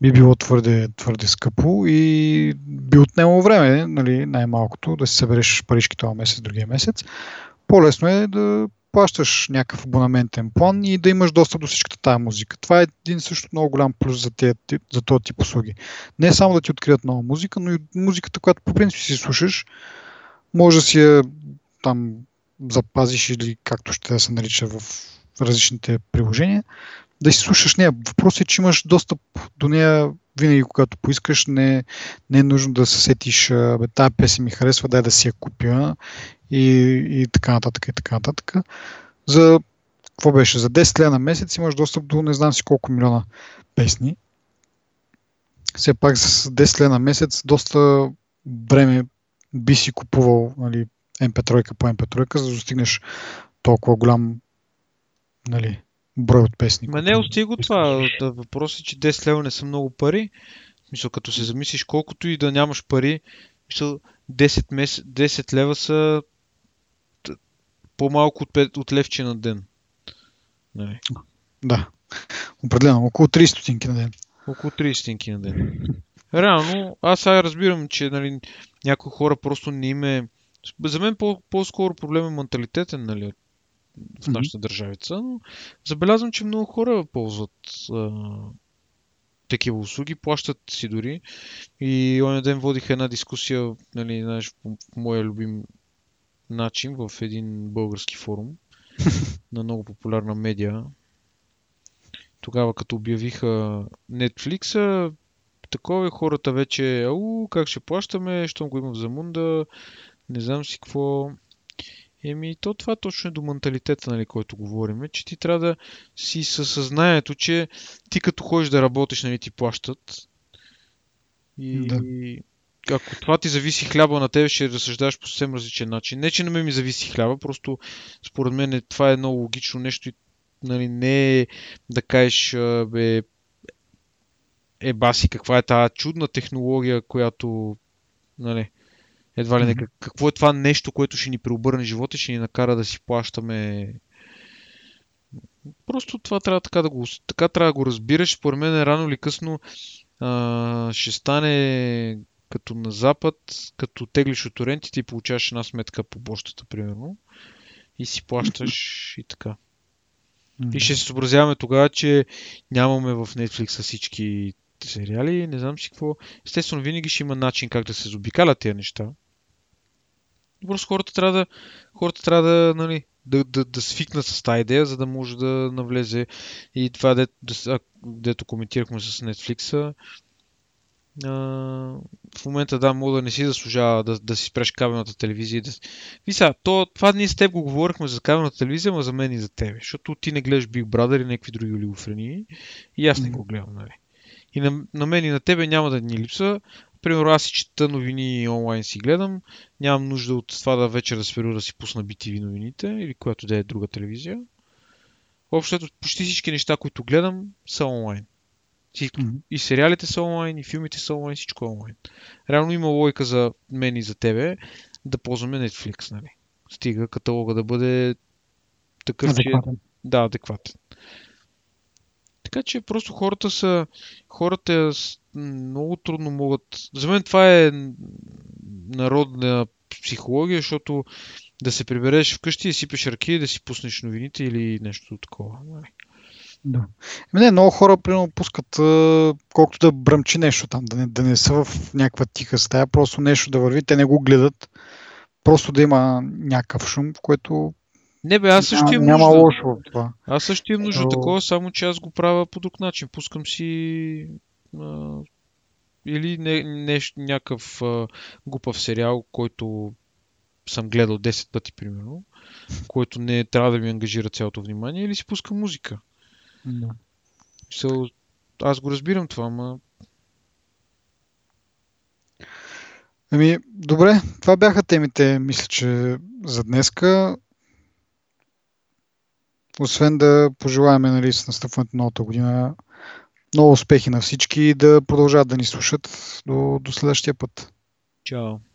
Би било твърде скъпо и би отнело време, нали, най-малкото, да си събереш парички този месец, другия месец. По-лесно е да плащаш някакъв абонаментен план и да имаш достъп до всичката тая музика. Това е един също много голям плюс за този тип услуги. Не само да ти открият нова музика, но и музиката, която по принцип си слушаш, може да си я там запазиш или както ще се нарича в различните приложения, да си слушаш нея. Въпросът е, че имаш достъп до нея винаги, когато поискаш. Не е нужно да се сетиш, тая песен ми харесва, дай да си я купя и така нататък и така нататък. За какво беше? За 10 лева на месец имаш достъп до не знам си колко милиона песни. Все пак с 10 лева на месец доста време би си купувал, нали, MP3 по MP3, за да достигнеш толкова голям, нали, брой от песни. Ма не остига това. Въпросът е, че 10 лева не са много пари. Мисля, като се замислиш, колкото и да нямаш пари, мисля, 10 лева са по-малко от левче на ден. Не. Да. Определено. Около 30 стотинки на ден. Реално, аз сега разбирам, че, нали, някои хора просто не им е... За мен по-скоро проблем е менталитетен, нали, в нашата държавица, но забелязвам, че много хора ползват такива услуги, плащат си дори. И оня ден водих една дискусия, нали, знаеш, по моя любим начин в един български форум на много популярна медиа. Тогава, като обявиха Netflix-а, такова хората вече, как ще плащаме, щом го има в замунда, не знам си какво. Еми, то това точно е до менталитета, нали, който говорим, че ти трябва да си със съзнанието, че ти като ходиш да работиш, нали, ти плащат. И да. Ако това ти зависи хляба, на тебе ще разсъждаваш по съвсем различен начин. Не, че на мен ми зависи хляба, просто според мен това е много логично нещо и, нали, не е да кажеш, баси, каква е тази чудна технология, която, нали... Едва ли не, какво е това нещо, което ще ни преобърне живота, ще ни накара да си плащаме. Просто това трябва така да го разбираш. Според мен рано или късно ще стане като на запад, като теглиш от торентите и получаваш една сметка по пощата, примерно. И си плащаш и така. И ще се съобразяваме тогава, че нямаме в Netflix всички сериали, не знам си какво. Естествено, винаги ще има начин как да се заобикалят тези неща. Просто хората трябва да, нали, да свикнат с тази идея, за да може да навлезе. И това, дето коментирахме с Netflix-а, в момента, да, мога да не си заслужава да си спреш кабелната телевизия. Вися, това ние с теб го говорихме за кабелната телевизия, но за мен и за тебе. Защото ти не гледаш Big Brother или някакви други олигофрени. И аз не го гледам, нали. И на мен и на тебе няма да ни липса. Примерно, аз си чета новини онлайн, си гледам. Нямам нужда от това да вечер да сверю да си пусна BTV новините или която да е друга телевизия. Общото, почти всички неща, които гледам, са онлайн. И сериалите са онлайн, и филмите са онлайн, всичко е онлайн. Реално има логика за мен и за тебе да ползваме Netflix, нали? Стига каталога да бъде такъв, адекватен. Да, адекватен. Така че просто хората много трудно могат... За мен това е народна психология, защото да се прибереш вкъщи и сипеш ръки, да си пуснеш новините или нещо такова. Да. Не, много хора примерно пускат колкото да бръмчи нещо там, да не са в някаква тиха стая, просто нещо да върви, те не го гледат, просто да има някакъв шум, в което... Не бе, аз също имам нужда. Няма лошо от това. Аз също имам нужда такова, само че аз го правя по друг начин. Пускам си или някакъв глупав сериал, който съм гледал 10 пъти, примерно, който не трябва да ми ангажира цялото внимание, или си пускам музика. No. Аз го разбирам това, ама... Ами, добре, това бяха темите, мисля, че за днеска. Освен да пожелаваме, нали, с настъпването на новата година много успехи на всички и да продължат да ни слушат до следващия път. Чао!